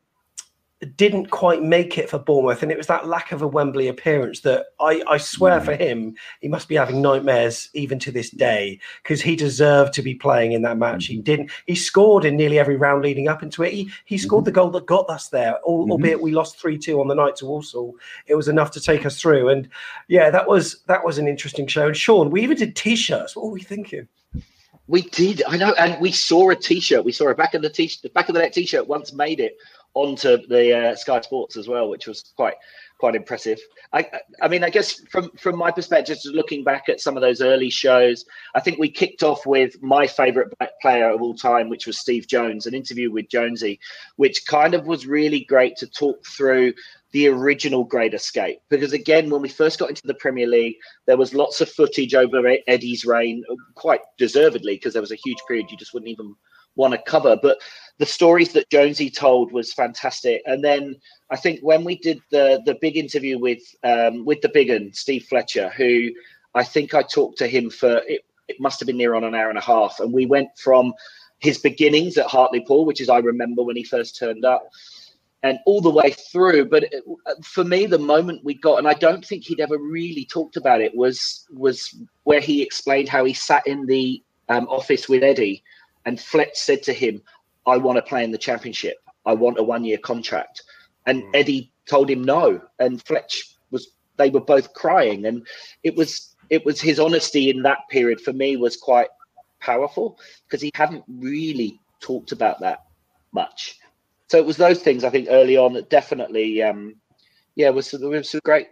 didn't quite make it for Bournemouth, and it was that lack of a Wembley appearance that I, I swear mm. for him, he must be having nightmares even to this day, because he deserved to be playing in that match. Mm. He didn't. He scored in nearly every round leading up into it. He he scored mm. the goal that got us there, all, mm. albeit we lost three two on the night to Walsall. It was enough to take us through, and yeah, that was that was an interesting show. And Sean, we even did T-shirts. What were we thinking? We did, I know, and we saw a T-shirt. We saw a back of the t the back of the net T-shirt once made it onto the uh, Sky Sports as well, which was quite quite impressive. I I mean, I guess from from my perspective, just looking back at some of those early shows, I think we kicked off with my favourite player of all time, which was Steve Jones, an interview with Jonesy, which kind of was really great to talk through the original Great Escape. Because again, when we first got into the Premier League, there was lots of footage over Eddie's reign, quite deservedly, because there was a huge period you just wouldn't even want to cover. But the stories that Jonesy told was fantastic. And then I think when we did the the big interview with um, with the big un, Steve Fletcher, who I think I talked to him for, it, it must have been near on an hour and a half. And we went from his beginnings at Hartlepool, which is I remember when he first turned up, and all the way through. But it, for me, the moment we got, and I don't think he'd ever really talked about it, was, was where he explained how he sat in the um, office with Eddie, and Fletch said to him, I want to play in the Championship. I want a one-year contract. And mm. Eddie told him no. And Fletch was, they were both crying. And it was, it was his honesty in that period for me was quite powerful, because he hadn't really talked about that much. So it was those things, I think, early on that definitely, um, yeah, was some, was some great,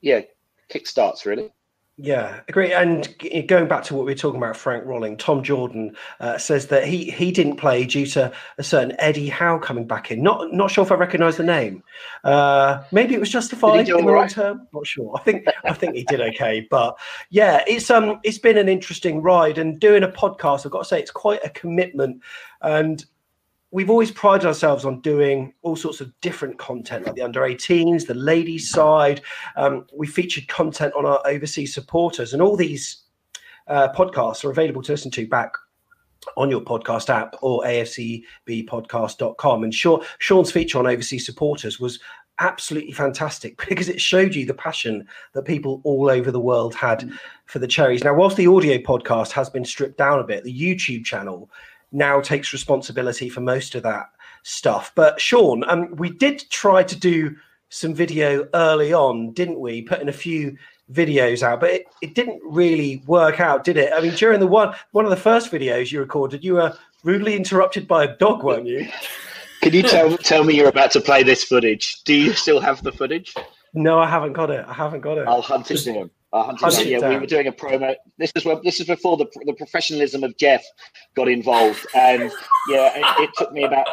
yeah, kickstarts, really. Yeah, agree. And going back to what we were talking about, Frank Rolling, Tom Jordan uh, says that he he didn't play due to a certain Eddie Howe coming back in. Not not sure if I recognise the name. Uh, maybe it was justified in the right term. Not sure. I think I think he did okay. But yeah, it's um it's been an interesting ride, and doing a podcast, I've got to say, it's quite a commitment. And we've always prided ourselves on doing all sorts of different content, like the under eighteens, the ladies' side. Um, we featured content on our overseas supporters, and all these uh, podcasts are available to listen to back on your podcast app or A F C B podcast dot com. And Sean, Sean's feature on overseas supporters was absolutely fantastic, because it showed you the passion that people all over the world had for the Cherries. Now, whilst the audio podcast has been stripped down a bit, the YouTube channel now takes responsibility for most of that stuff. But Sean, um, we did try to do some video early on, didn't we? Putting a few videos out, but it, it didn't really work out, did it? I mean, during the one one of the first videos you recorded, you were rudely interrupted by a dog, weren't you? Can you tell tell me you're about to play this footage? Do you still have the footage? No, I haven't got it. I haven't got it. I'll hunt it down. one hundred percent, yeah, we were doing a promo. This is what this is before the the professionalism of Jeff got involved, and yeah, it, it took me about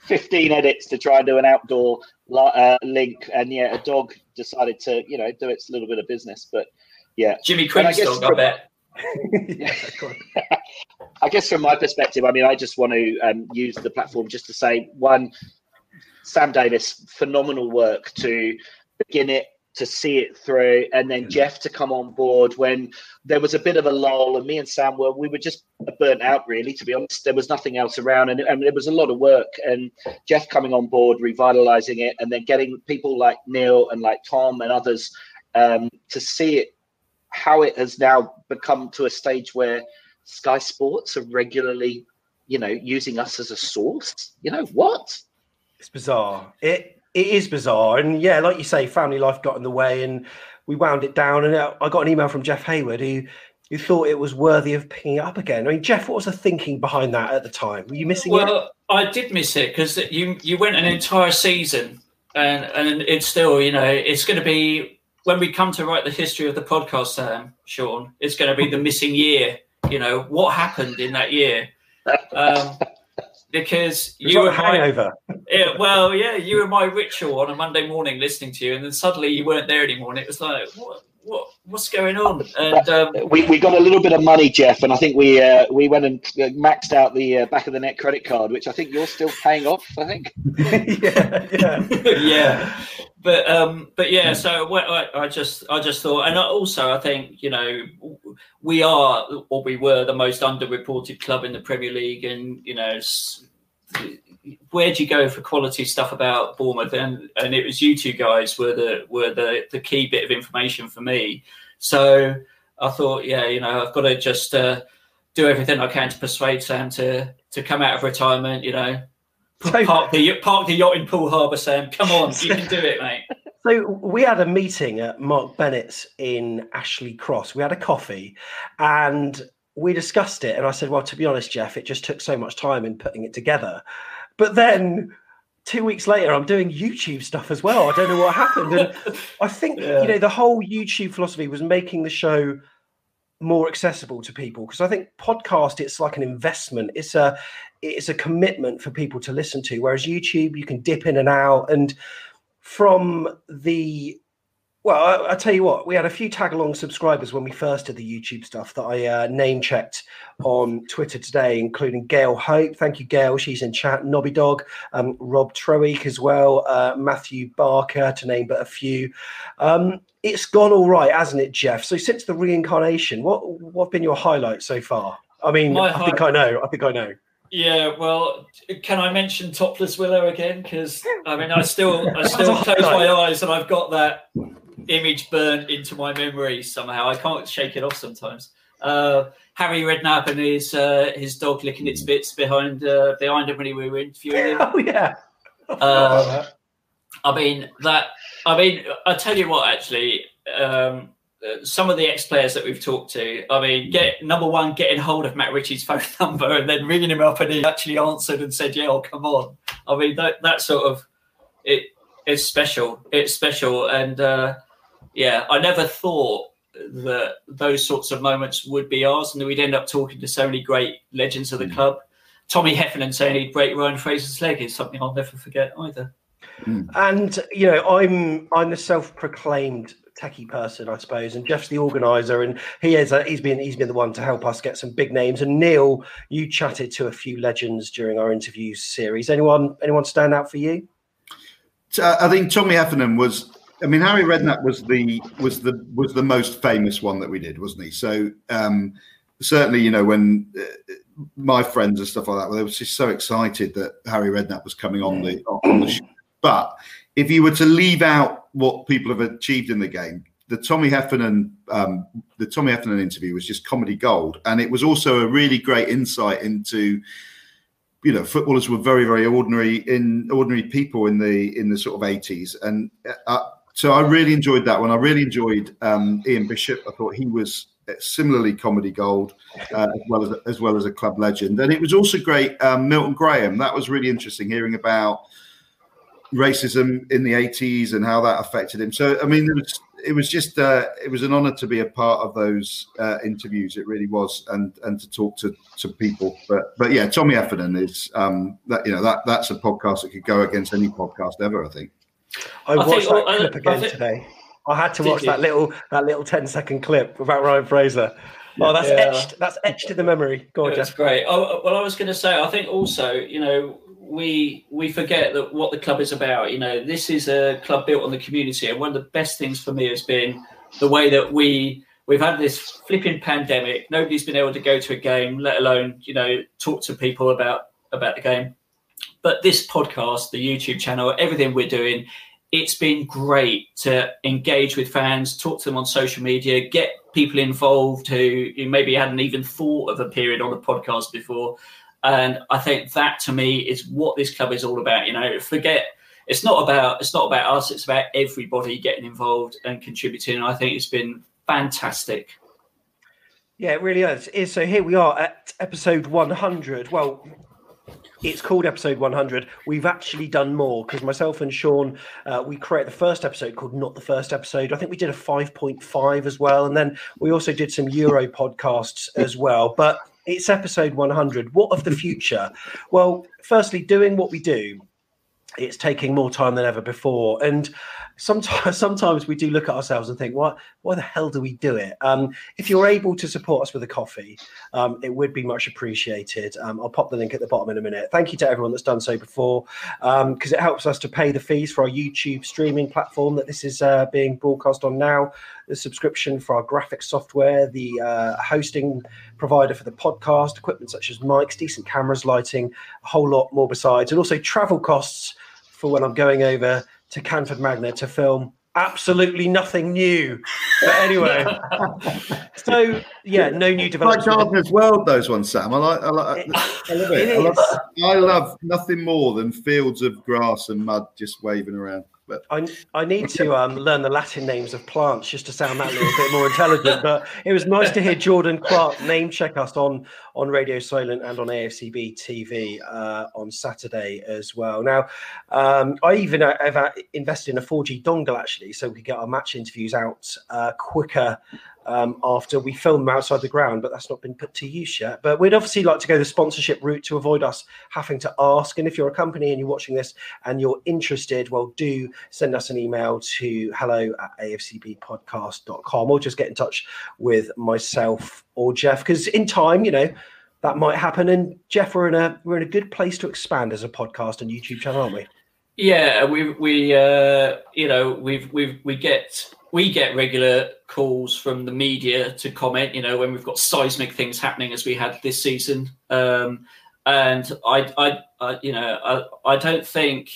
fifteen edits to try and do an outdoor uh, link, and yeah, a dog decided to you know do its little bit of business, but yeah, Jimmy Quinn's dog, I bet. Yeah, I guess from my perspective, I mean, I just want to um, use the platform just to say one, Sam Davis, phenomenal work to begin it, to see it through, and then Jeff to come on board when there was a bit of a lull, and me and Sam were, we were just burnt out, really, to be honest. There was nothing else around, and, and it was a lot of work, and Jeff coming on board, revitalising it, and then getting people like Neil and like Tom and others um, to see it, how it has now become to a stage where Sky Sports are regularly, you know, using us as a source. You know, what? It's bizarre. It It is bizarre. And yeah, like you say, family life got in the way and we wound it down. And I got an email from Jeff Hayward who, who thought it was worthy of picking it up again. I mean, Jeff, what was the thinking behind that at the time? Were you missing well, it? Well, I did miss it, because you you went an entire season and, and it's still, you know, it's going to be, when we come to write the history of the podcast, Sam, Sean, it's going to be the missing year. You know, what happened in that year? Um Because you were hangover. My, yeah, well, yeah, you were my ritual on a Monday morning listening to you, and then suddenly you weren't there anymore, and it was like, what, what what's going on? And um, we we got a little bit of money, Jeff, and I think we uh, we went and maxed out the uh, back of the net credit card, which I think you're still paying off. I think. yeah, yeah, yeah. But um, but yeah. So I, I just I just thought, and also I think you know we are or we were the most underreported club in the Premier League, and you know. Where do you go for quality stuff about Bournemouth? And and it was you two guys were the were the, the key bit of information for me. So I thought, yeah, you know, I've got to just uh, do everything I can to persuade Sam to, to come out of retirement. You know, so, park the park the yacht in Poole Harbour, Sam. Come on, so, you can do it, mate. So we had a meeting at Mark Bennett's in Ashley Cross. We had a coffee, and we discussed it. And I said, well, to be honest, Jeff, it just took so much time in putting it together. But then two weeks later, I'm doing YouTube stuff as well. I don't know what happened. And I think, yeah. you know, the whole YouTube philosophy was making the show more accessible to people. Because I think podcast, it's like an investment. It's a, it's a commitment for people to listen to. Whereas YouTube, you can dip in and out. And from the... Well, I'll tell you what, we had a few tag-along subscribers when we first did the YouTube stuff that I uh, name-checked on Twitter today, including Gail Hope. Thank you, Gail. She's in chat. Nobby Dog, um, Rob Troeck as well, uh, Matthew Barker, to name but a few. Um, it's gone all right, hasn't it, Jeff? So since the reincarnation, what what have been your highlights so far? I mean, My I hi- think I know. I think I know. Yeah, well, can I mention Topless Willow again? Because, I mean, I still, I still close my eyes and I've got that... image burned into my memory somehow. I can't shake it off sometimes. Uh, Harry Redknapp and his uh, his dog licking its bits behind uh, behind him when we were interviewing him. Oh yeah. Uh, I mean that. I mean, I tell you what. Actually, um, some of the ex-players that we've talked to. I mean, get number one, getting hold of Matt Ritchie's phone number and then ringing him up, and he actually answered and said, "Yeah, oh, come on." I mean, that that sort of it. It's special. It's special, and. Uh, Yeah, I never thought that those sorts of moments would be ours and that we'd end up talking to so many great legends of the mm. club. Tommy Heffernan saying he'd break Ryan Fraser's leg is something I'll never forget either. Mm. And, you know, I'm I'm the self-proclaimed techie person, I suppose, and Jeff's the organiser, and he is, uh, he's been he's been the one to help us get some big names. And Neil, you chatted to a few legends during our interviews series. Anyone, anyone stand out for you? I think Tommy Heffernan was... I mean, Harry Redknapp was the was the was the most famous one that we did, wasn't he? So um, certainly, you know, when uh, my friends and stuff like that, well, they were just so excited that Harry Redknapp was coming on the on the show. But if you were to leave out what people have achieved in the game, the Tommy Heffernan um, the Tommy Heffernan interview was just comedy gold, and it was also a really great insight into. You know, footballers were very, very ordinary in ordinary people in the in the sort of eighties, and uh, so I really enjoyed that one. I really enjoyed um, Ian Bishop. I thought he was similarly comedy gold, uh, as well as as well as a club legend. And it was also great, um, Milton Graham. That was really interesting hearing about racism in the eighties and how that affected him. So I mean, it was it was just uh, it was an honour to be a part of those uh, interviews. It really was, and and to talk to, to people. But but yeah, Tommy Heffernan is um, that you know that that's a podcast that could go against any podcast ever. I think. I watched I think, that I, clip again I think, today. I had to watch that little that little ten second clip about Ryan Fraser. Oh, that's yeah. etched. That's etched in the memory. Go on, Jeff. That's great. Oh, well, I was going to say, I think also, you know. We we forget that what the club is about. You know, this is a club built on the community, and one of the best things for me has been the way that we we've had this flipping pandemic. Nobody's been able to go to a game, let alone you know talk to people about about the game. But this podcast, the YouTube channel, everything we're doing, it's been great to engage with fans, talk to them on social media, get people involved who maybe hadn't even thought of appearing on a podcast before. And I think that, to me, is what this club is all about. You know, forget it's not about it's not about us. It's about everybody getting involved and contributing. And I think it's been fantastic. Yeah, it really is. So here we are at episode one hundred. Well, it's called episode one hundred. We've actually done more because myself and Sean, uh, we created the first episode called Not the First Episode. I think we did a five point five as well. And then we also did some Euro podcasts as well. But it's episode one hundred. What of the future? Well, firstly, doing what we do, it's taking more time than ever before. And sometimes sometimes we do look at ourselves and think, what, why the hell do we do it? Um, if you're able to support us with a coffee, um, it would be much appreciated. Um, I'll pop the link at the bottom in a minute. Thank you to everyone that's done so before, um, because it helps us to pay the fees for our YouTube streaming platform that this is uh, being broadcast on now, the subscription for our graphic software, the uh, hosting provider for the podcast, equipment such as mics, decent cameras, lighting, a whole lot more besides, and also travel costs for when I'm going over to Canford Magna to film absolutely nothing new. But anyway, so yeah, no new developments. Like Gardener's World, those ones, Sam. I like, I like, I love it. it I, love, I love nothing more than fields of grass and mud just waving around. But I I need to um, learn the Latin names of plants just to sound that little bit more intelligent. But it was nice to hear Jordan Clark name check us on on Radio Solent and on A F C B T V uh, on Saturday as well. Now, um, I even uh, have invested in a four G dongle actually, so we could get our match interviews out uh, quicker. Um, after we film them outside the ground, but that's not been put to use yet. But we'd obviously like to go the sponsorship route to avoid us having to ask. And if you're a company and you're watching this and you're interested, well, do send us an email to hello at a f c b podcast dot com or just get in touch with myself or Jeff, because in time, you know, that might happen. And Jeff, we're in a we're in a good place to expand as a podcast and YouTube channel, aren't we? Yeah, we we uh, you know we've we've we get. We get regular calls from the media to comment, you know, when we've got seismic things happening as we had this season. Um, and I, I, I, you know, I, I don't think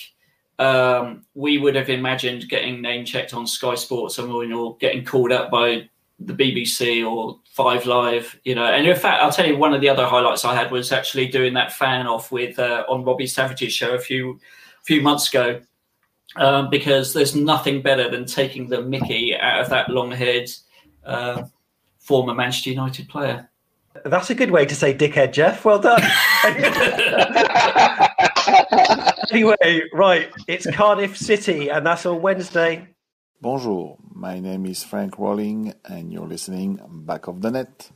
um, we would have imagined getting name checked on Sky Sports and or getting called up by the B B C or Five Live, you know. And in fact, I'll tell you, one of the other highlights I had was actually doing that fan off with uh, on Robbie Savage's show a few few months ago. Um, because there's nothing better than taking the mickey out of that long-haired uh, former Manchester United player. That's a good way to say dickhead, Jeff. Well done. Anyway, right, it's Cardiff City, and that's on Wednesday. Bonjour, my name is Frank Rolling, and you're listening Back of the Net.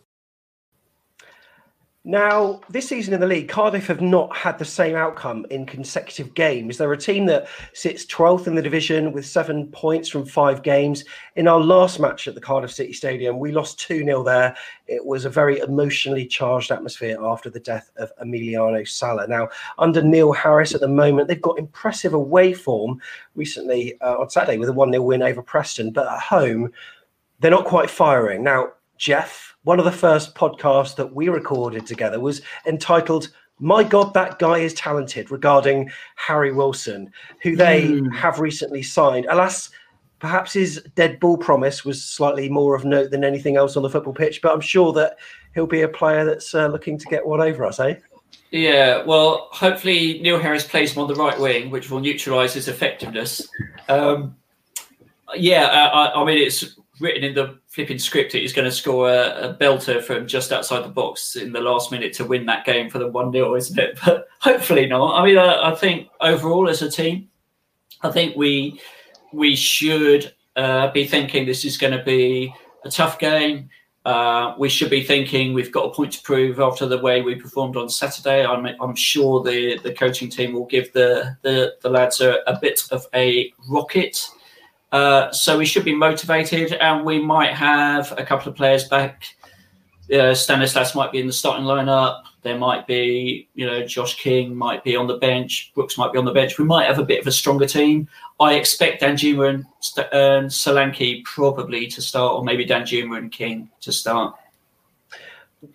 Now, this season in the league, Cardiff have not had the same outcome in consecutive games. They're a team that sits twelfth in the division with seven points from five games. In our last match at the Cardiff City Stadium, we lost two nil there. It was a very emotionally charged atmosphere after the death of Emiliano Sala. Now, under Neil Harris at the moment, they've got impressive away form recently uh, on Saturday with a one nil win over Preston. But at home, they're not quite firing. Now, Jeff, one of the first podcasts that we recorded together was entitled My God, That Guy is Talented, regarding Harry Wilson, who they mm. have recently signed. Alas, perhaps his dead ball promise was slightly more of note than anything else on the football pitch, but I'm sure that he'll be a player that's uh, looking to get one over us, eh? Yeah, well, hopefully Neil Harris plays him on the right wing, which will neutralise his effectiveness. Um, yeah, I, I mean, it's written in the flipping script that he's going to score a, a belter from just outside the box in the last minute to win that game for the one nil, isn't it? But hopefully not. I mean, I, I think overall as a team, I think we we should uh, be thinking this is going to be a tough game. Uh, we should be thinking we've got a point to prove after the way we performed on Saturday. I'm, I'm sure the, the coaching team will give the, the, the lads a, a bit of a rocket. Uh, so we should be motivated, and we might have a couple of players back. Uh, Stanislas might be in the starting lineup. There might be, you know, Josh King might be on the bench. Brooks might be on the bench. We might have a bit of a stronger team. I expect Danjuma and St- um, Solanke probably to start, or maybe Danjuma and King to start.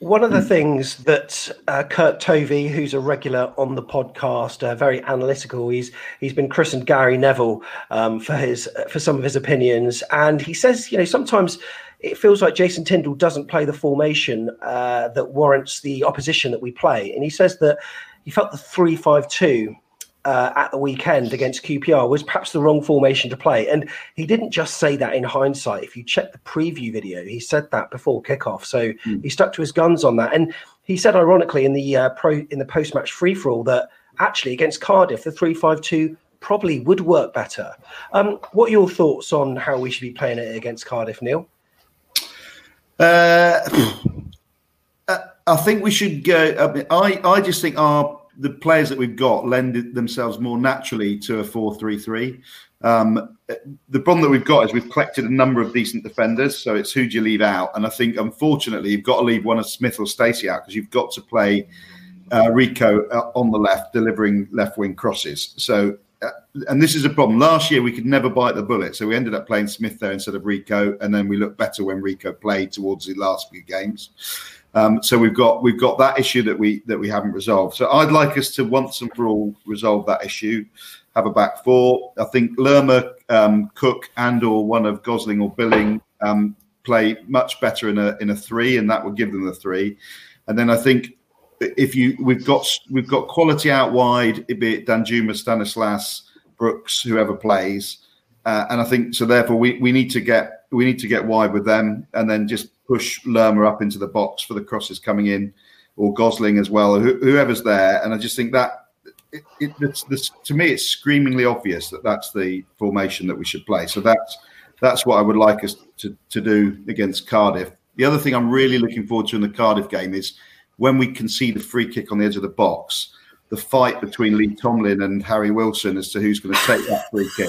One of the things that uh, Kurt Tovey, who's a regular on the podcast, uh, very analytical, he's he's been christened Gary Neville um, for his for some of his opinions, and he says, you know, sometimes it feels like Jason Tyndall doesn't play the formation uh, that warrants the opposition that we play, and he says that he felt the three five two Uh, at the weekend against Q P R was perhaps the wrong formation to play. And he didn't just say that in hindsight. If you check the preview video, he said that before kickoff. So mm. he stuck to his guns on that. And he said, ironically, in the uh, pro in the post-match free-for-all that actually against Cardiff, the three five two probably would work better. Um, what are your thoughts on how we should be playing it against Cardiff, Neil? Uh, I think we should go... I, mean, I, I just think our the players that we've got lend themselves more naturally to a four three three. Um, the problem that we've got is we've collected a number of decent defenders, so it's who do you leave out? And I think, unfortunately, you've got to leave one of Smith or Stacey out because you've got to play uh, Rico uh, on the left, delivering left-wing crosses. So, uh, and this is a problem. Last year, we could never bite the bullet, so we ended up playing Smith there instead of Rico, and then we looked better when Rico played towards the last few games. Um, so we've got we've got that issue that we that we haven't resolved. So I'd like us to once and for all resolve that issue, have a back four. I think Lerma, um, Cook, and or one of Gosling or Billing um, play much better in a in a three, and that would give them the three. And then I think if you we've got we've got quality out wide, be it Danjuma, Stanislas, Brooks, whoever plays, uh, and I think so. Therefore, we, we need to get we need to get wide with them, and then just push Lerma up into the box for the crosses coming in, or Gosling as well, whoever's there. And I just think that, it, it, it's, this, to me, it's screamingly obvious that that's the formation that we should play. So that's that's what I would like us to, to do against Cardiff. The other thing I'm really looking forward to in the Cardiff game is when we concede a free kick on the edge of the box, the fight between Lee Tomlin and Harry Wilson as to who's going to take that free kick.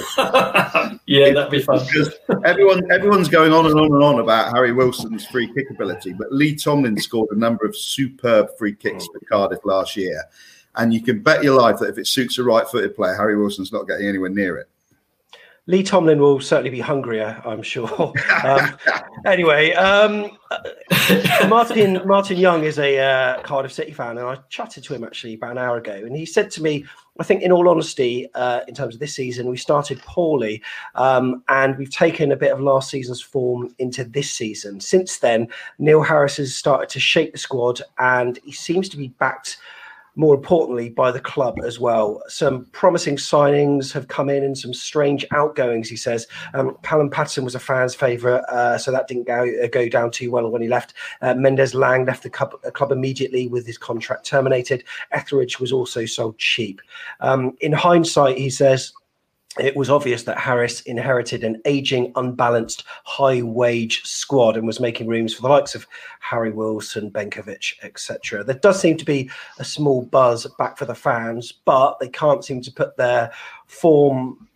Yeah, it, that'd be fun. Everyone, everyone's going on and on and on about Harry Wilson's free kick ability, but Lee Tomlin scored a number of superb free kicks for Cardiff last year. And you can bet your life that if it suits a right-footed player, Harry Wilson's not getting anywhere near it. Lee Tomlin will certainly be hungrier, I'm sure. Um, anyway, um, Martin Martin Young is a uh, Cardiff City fan, and I chatted to him actually about an hour ago, and he said to me, I think in all honesty, uh, in terms of this season, we started poorly, um, and we've taken a bit of last season's form into this season. Since then, Neil Harris has started to shape the squad, and he seems to be backed, more importantly, by the club as well. Some promising signings have come in and some strange outgoings, he says. Um, Callum Patterson was a fan's favourite, uh, so that didn't go, uh, go down too well when he left. Uh, Mendes Lang left the club, the club immediately with his contract terminated. Etheridge was also sold cheap. Um, in hindsight, he says, it was obvious that Harris inherited an ageing, unbalanced, high-wage squad and was making rooms for the likes of Harry Wilson, Benkovic, et cetera. There does seem to be a small buzz back for the fans, but they can't seem to put their form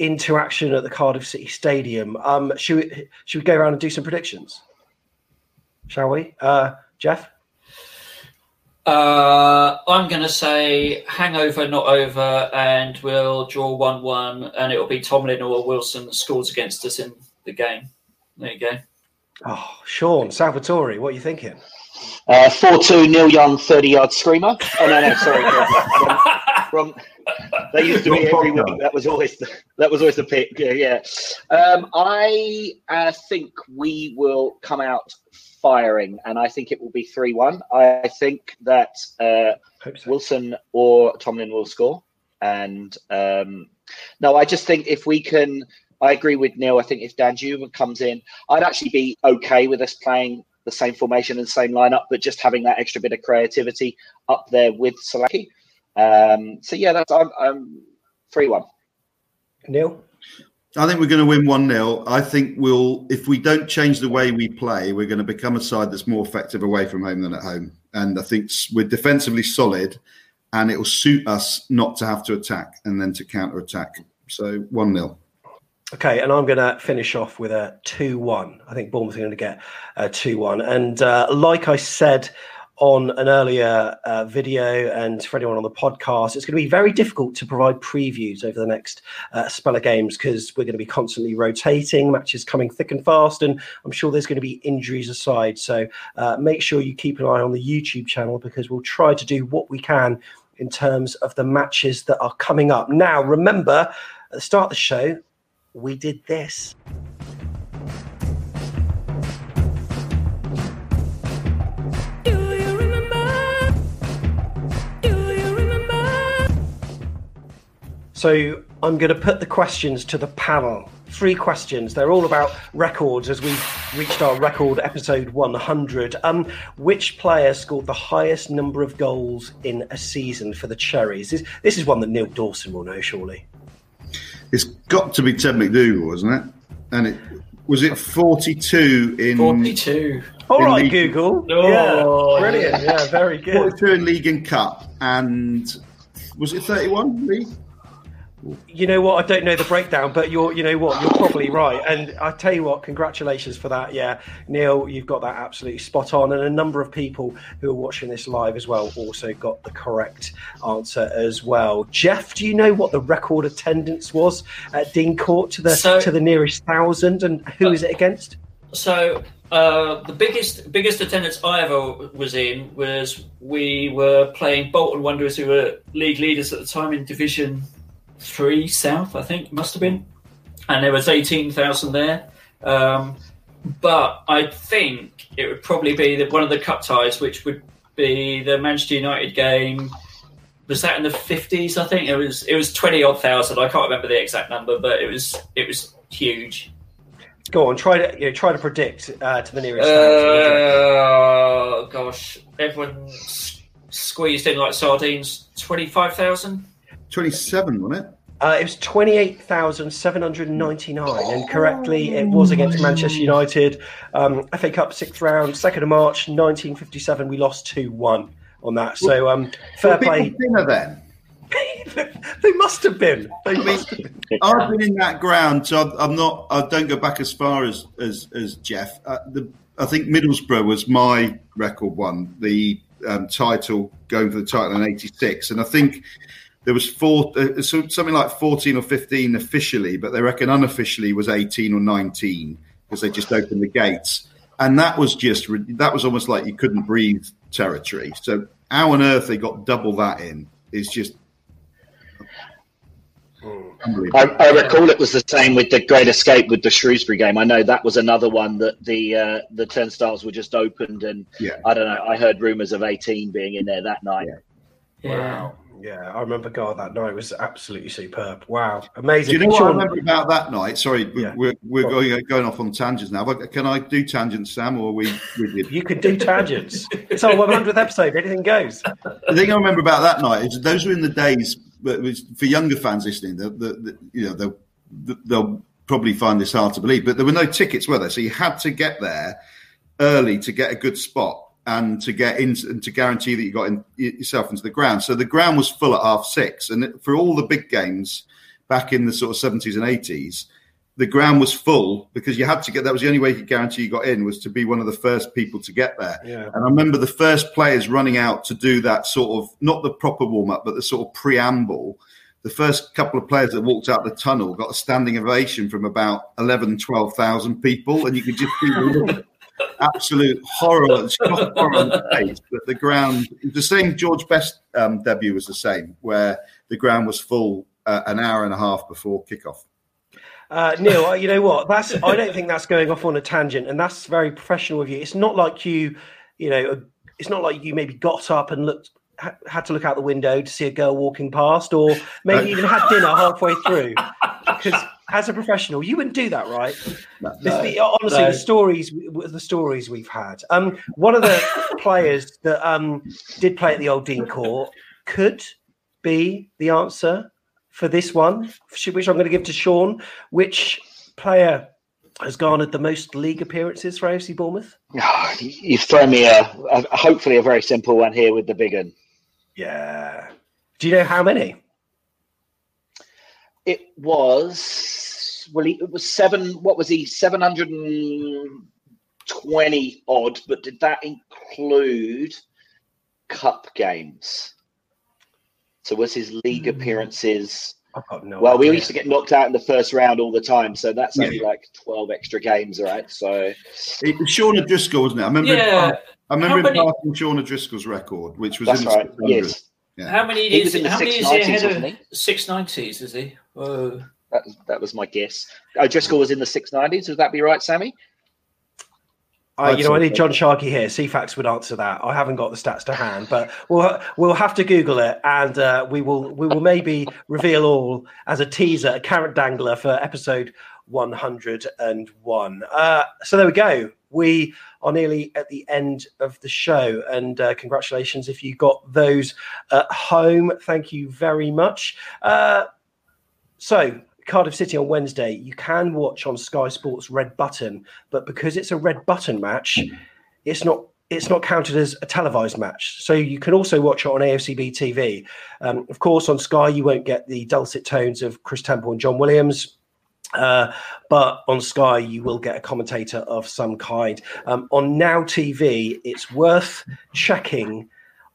into action at the Cardiff City Stadium. Um, should we, should we go around and do some predictions? Shall we? Uh, Jeff? Uh, I'm going to say hangover, not over, and we'll draw one one, and it'll be Tomlin or Wilson that scores against us in the game. There you go. Oh, Sean, Salvatore, what are you thinking? Uh, four two, Neil Young, thirty-yard screamer. Oh, no, no, sorry. Wrong. They used to be every week. That was always the, that was always the pick. Yeah, yeah. Um, I uh, think we will come out firing, and I think it will be three one. I think that uh, Hope so. Wilson or Tomlin will score. And um, no, I just think if we can, I agree with Neil. I think if Danjuma comes in, I'd actually be okay with us playing the same formation and the same lineup, but just having that extra bit of creativity up there with Solanke. Um, so, yeah, that's I'm, I'm three one. Neil? I think we're going to win one nil. I think we'll, if we don't change the way we play, we're going to become a side that's more effective away from home than at home. And I think we're defensively solid, and it will suit us not to have to attack and then to counter-attack. So, one nil. Okay, and I'm going to finish off with a two one. I think Bournemouth are going to get a two one. And uh, like I said on an earlier uh, video, and for anyone on the podcast, it's going to be very difficult to provide previews over the next uh, spell of games because we're going to be constantly rotating, matches coming thick and fast, and I'm sure there's going to be injuries aside. So uh, make sure you keep an eye on the YouTube channel because we'll try to do what we can in terms of the matches that are coming up. Now, remember, at the start of the show, we did this. So I'm going to put the questions to the panel. Three questions. They're all about records as we've reached our record episode one hundred. Um, which player scored the highest number of goals in a season for the Cherries? This, this is one that Neil Dawson will know, surely. It's got to be Ted McDougall, isn't it? And it, was it forty-two in forty-two? All in right, league. Google. Oh, yeah, brilliant. Yeah, very good. forty-two in league and cup, and was it thirty-one league? You know what? I don't know the breakdown, but you're, you know what? You're probably right. And I tell you what, congratulations for that. Yeah, Neil, you've got that absolutely spot on. And a number of people who are watching this live as well also got the correct answer as well. Jeff, do you know what the record attendance was at Dean Court to the so, to the nearest thousand, and who uh, is it against? So uh, the biggest biggest attendance I ever was in was we were playing Bolton Wanderers, who were league leaders at the time in Division Three South, I think, must have been, and there was eighteen thousand there. Um, but I think it would probably be the, one of the cup ties, which would be the Manchester United game. Was that in the fifties? I think it was. It was twenty odd thousand. I can't remember the exact number, but it was it was huge. Go on, try to you know, try to predict uh, to the nearest. Oh uh, gosh, everyone squeezed in like sardines. Twenty-five thousand. twenty-seven, wasn't it? Uh, it was twenty-eight thousand seven hundred ninety-nine, oh, and correctly it was against Manchester United. Um, F A Cup, sixth round, second of March, nineteen fifty-seven. We lost two one on that. So um, fair play. Dinner then? They must have been. They must have been. I've been in that ground, so I'm not. I don't go back as far as as, as Jeff. Uh, the, I think Middlesbrough was my record one, the um, title, going for the title in eighty-six, and I think. There was four, uh, something like fourteen or fifteen officially, but they reckon unofficially was eighteen or nineteen because they just opened the gates. And that was just, that was almost like you couldn't breathe territory. So how on earth they got double that in is just unbelievable. I, I recall it was the same with the Great Escape with the Shrewsbury game. I know that was another one that the uh, the turnstiles were just opened and yeah. I don't know, I heard rumours of eighteen being in there that night. Yeah. Wow. Yeah, I remember, God, that night was absolutely superb. Wow, amazing. Do you know what I remember about that night? Sorry, yeah. we're we're going, going off on tangents now. Can I do tangents, Sam, or are we with you? You can do tangents. It's our one hundredth episode. Anything goes. The thing I remember about that night is those were in the days, for younger fans listening, the, the, the, you know, they'll, they'll probably find this hard to believe, but there were no tickets, were there? So you had to get there early to get a good spot. And to get in, and to guarantee that you got in, yourself into the ground. So the ground was full at half six, and it, for all the big games back in the sort of seventies and eighties, the ground was full because you had to get. That was the only way you could guarantee you got in was to be one of the first people to get there. Yeah. And I remember the first players running out to do that sort of not the proper warm up, but the sort of preamble. The first couple of players that walked out the tunnel got a standing ovation from about eleven, twelve thousand people, and you could just see the absolute horror, shock horror on the face. But the ground, the same George Best um, debut was the same, where the ground was full uh, an hour and a half before kickoff. Uh, Neil, you know what? That's I don't think that's going off on a tangent, and that's very professional of you. It's not like you, you know, it's not like you maybe got up and looked, ha- had to look out the window to see a girl walking past, or maybe even had dinner halfway through. Because as a professional, you wouldn't do that, right? No, the, honestly, no. the stories the stories we've had. Um, one of the players that um, did play at the old Dean Court could be the answer for this one, which I'm going to give to Sean. Which player has garnered the most league appearances for A F C Bournemouth? Oh, you've thrown me a, a hopefully a very simple one here with the big one. Yeah. Do you know how many? It was, well, it was seven, what was he, seven hundred twenty odd, but did that include cup games? So was his league appearances, no well, idea. We used to get knocked out in the first round all the time, so that's only yeah. like twelve extra games, right? So it was Sean O'Driscoll, wasn't it? I remember yeah. him, I remember him passing Sean O'Driscoll's record, which was that's in the right. yes. Yeah. How many years is, how many is he ahead of he? six nineties, is he? Whoa. That, that was my guess. O'Driscoll was in the six nineties. Would that be right, Sammy? Uh, you know, I need John Sharkey here. C FAX would answer that. I haven't got the stats to hand, but we'll we'll have to Google it, and uh, we will we will maybe reveal all as a teaser, a carrot dangler for episode one hundred and one. Uh, so there we go. We are nearly at the end of the show, and uh, congratulations if you got those at home. Thank you very much. Uh, so Cardiff City on Wednesday, you can watch on Sky Sports Red Button, but because it's a Red Button match, it's not it's not counted as a televised match. So you can also watch it on A F C B T V. Um, of course, on Sky, you won't get the dulcet tones of Chris Temple and John Williams. Uh, but on Sky, you will get a commentator of some kind. Um, on Now T V, it's worth checking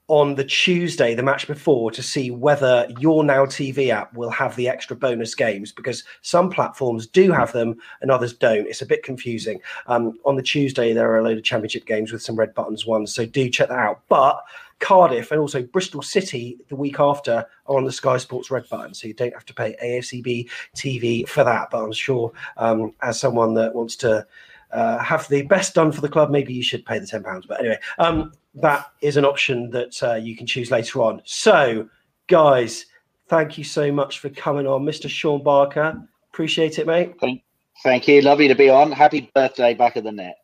on the Tuesday, the match before, to see whether your Now T V app will have the extra bonus games, because some platforms do have them and others don't. It's a bit confusing. Um, on the Tuesday, there are a load of championship games with some red buttons ones, so do check that out. But Cardiff and also Bristol City the week after are on the Sky Sports Red Button, so you don't have to pay A F C B T V for that. But I'm sure um, as someone that wants to Uh, have the best done for the club, maybe you should pay the ten pounds. But anyway, um, that is an option that uh, you can choose later on. So, guys, thank you so much for coming on. Mister Sean Barker, appreciate it, mate. Thank, thank you. Lovely to be on. Happy birthday, Back of the Net.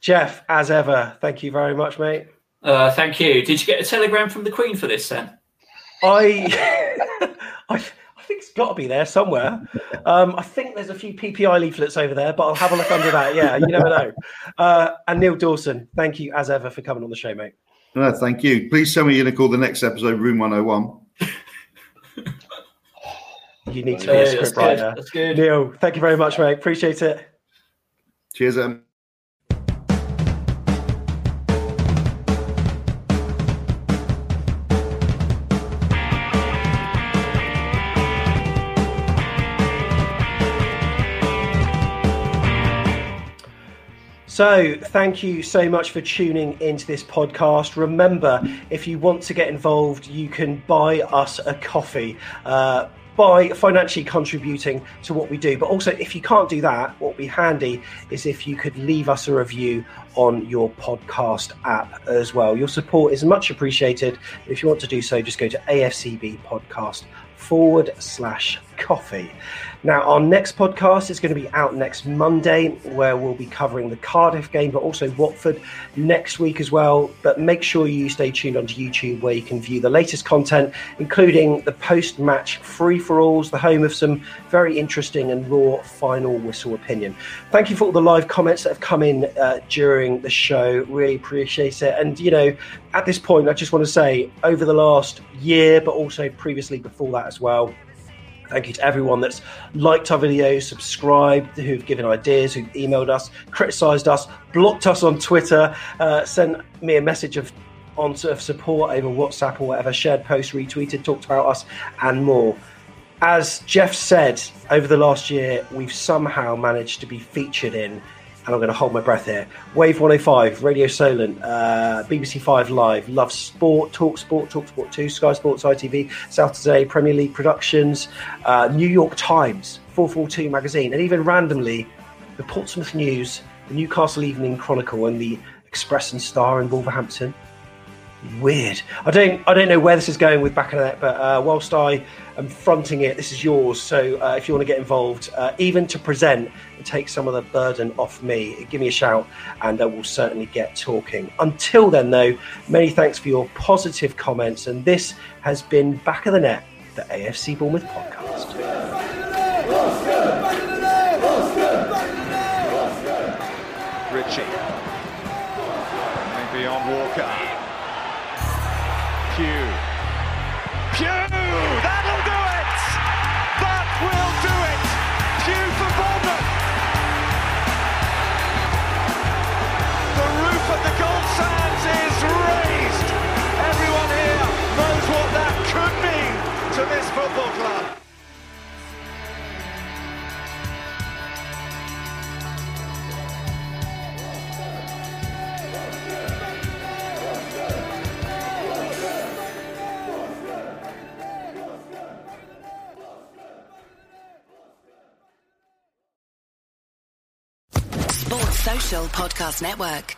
Jeff, as ever, thank you very much, mate. Uh, thank you. Did you get a telegram from the Queen for this, then? I... I... I think it's got to be there somewhere. Um, I think there's a few P P I leaflets over there, but I'll have a look under that. Yeah, you never know. Uh, and Neil Dawson, thank you as ever for coming on the show, mate. No, thank you. Please tell me you're going to call the next episode Room one oh one. You need to be a script writer. That's good. Neil, thank you very much, mate. Appreciate it. Cheers, Em. So thank you so much for tuning into this podcast. Remember, if you want to get involved, you can buy us a coffee uh, by financially contributing to what we do. But also, if you can't do that, what would be handy is if you could leave us a review on your podcast app as well. Your support is much appreciated. If you want to do so, just go to A F C B Podcast forward slash coffee. Now, our next podcast is going to be out next Monday, where we'll be covering the Cardiff game, but also Watford next week as well. But make sure you stay tuned onto YouTube, where you can view the latest content, including the post-match free-for-alls, the home of some very interesting and raw final whistle opinion. Thank you for all the live comments that have come in uh, during the show. Really appreciate it. And, you know, at this point, I just want to say, over the last year, but also previously before that as well, thank you to everyone that's liked our videos, subscribed, who've given ideas, who've emailed us, criticised us, blocked us on Twitter, uh, sent me a message of, on, of support over WhatsApp or whatever, shared posts, retweeted, talked about us, and more. As Jeff said, over the last year, we've somehow managed to be featured in, and I'm going to hold my breath here, Wave one oh five, Radio Solent, uh, B B C Five Live, Love Sport, Talk Sport, Talk Sport two, Sky Sports, I T V, South Today, Premier League Productions, uh, New York Times, four forty-two Magazine, and even randomly, the Portsmouth News, the Newcastle Evening Chronicle, and the Express and Star in Wolverhampton. Weird. I don't I don't know where this is going with Back of the Net, but uh, whilst I am fronting it, this is yours. So uh, if you want to get involved, uh, even to present and take some of the burden off me, give me a shout and uh, we'll certainly get talking. Until then, though, many thanks for your positive comments. And this has been Back of the Net, the A F C Bournemouth podcast. Richie. Maybe on Walker. Pew. Pew! That'll do it! That will do it! Pew for Bournemouth! The roof of the Gold Sands is raised! Everyone here knows what that could mean to this football club. Podcast Network.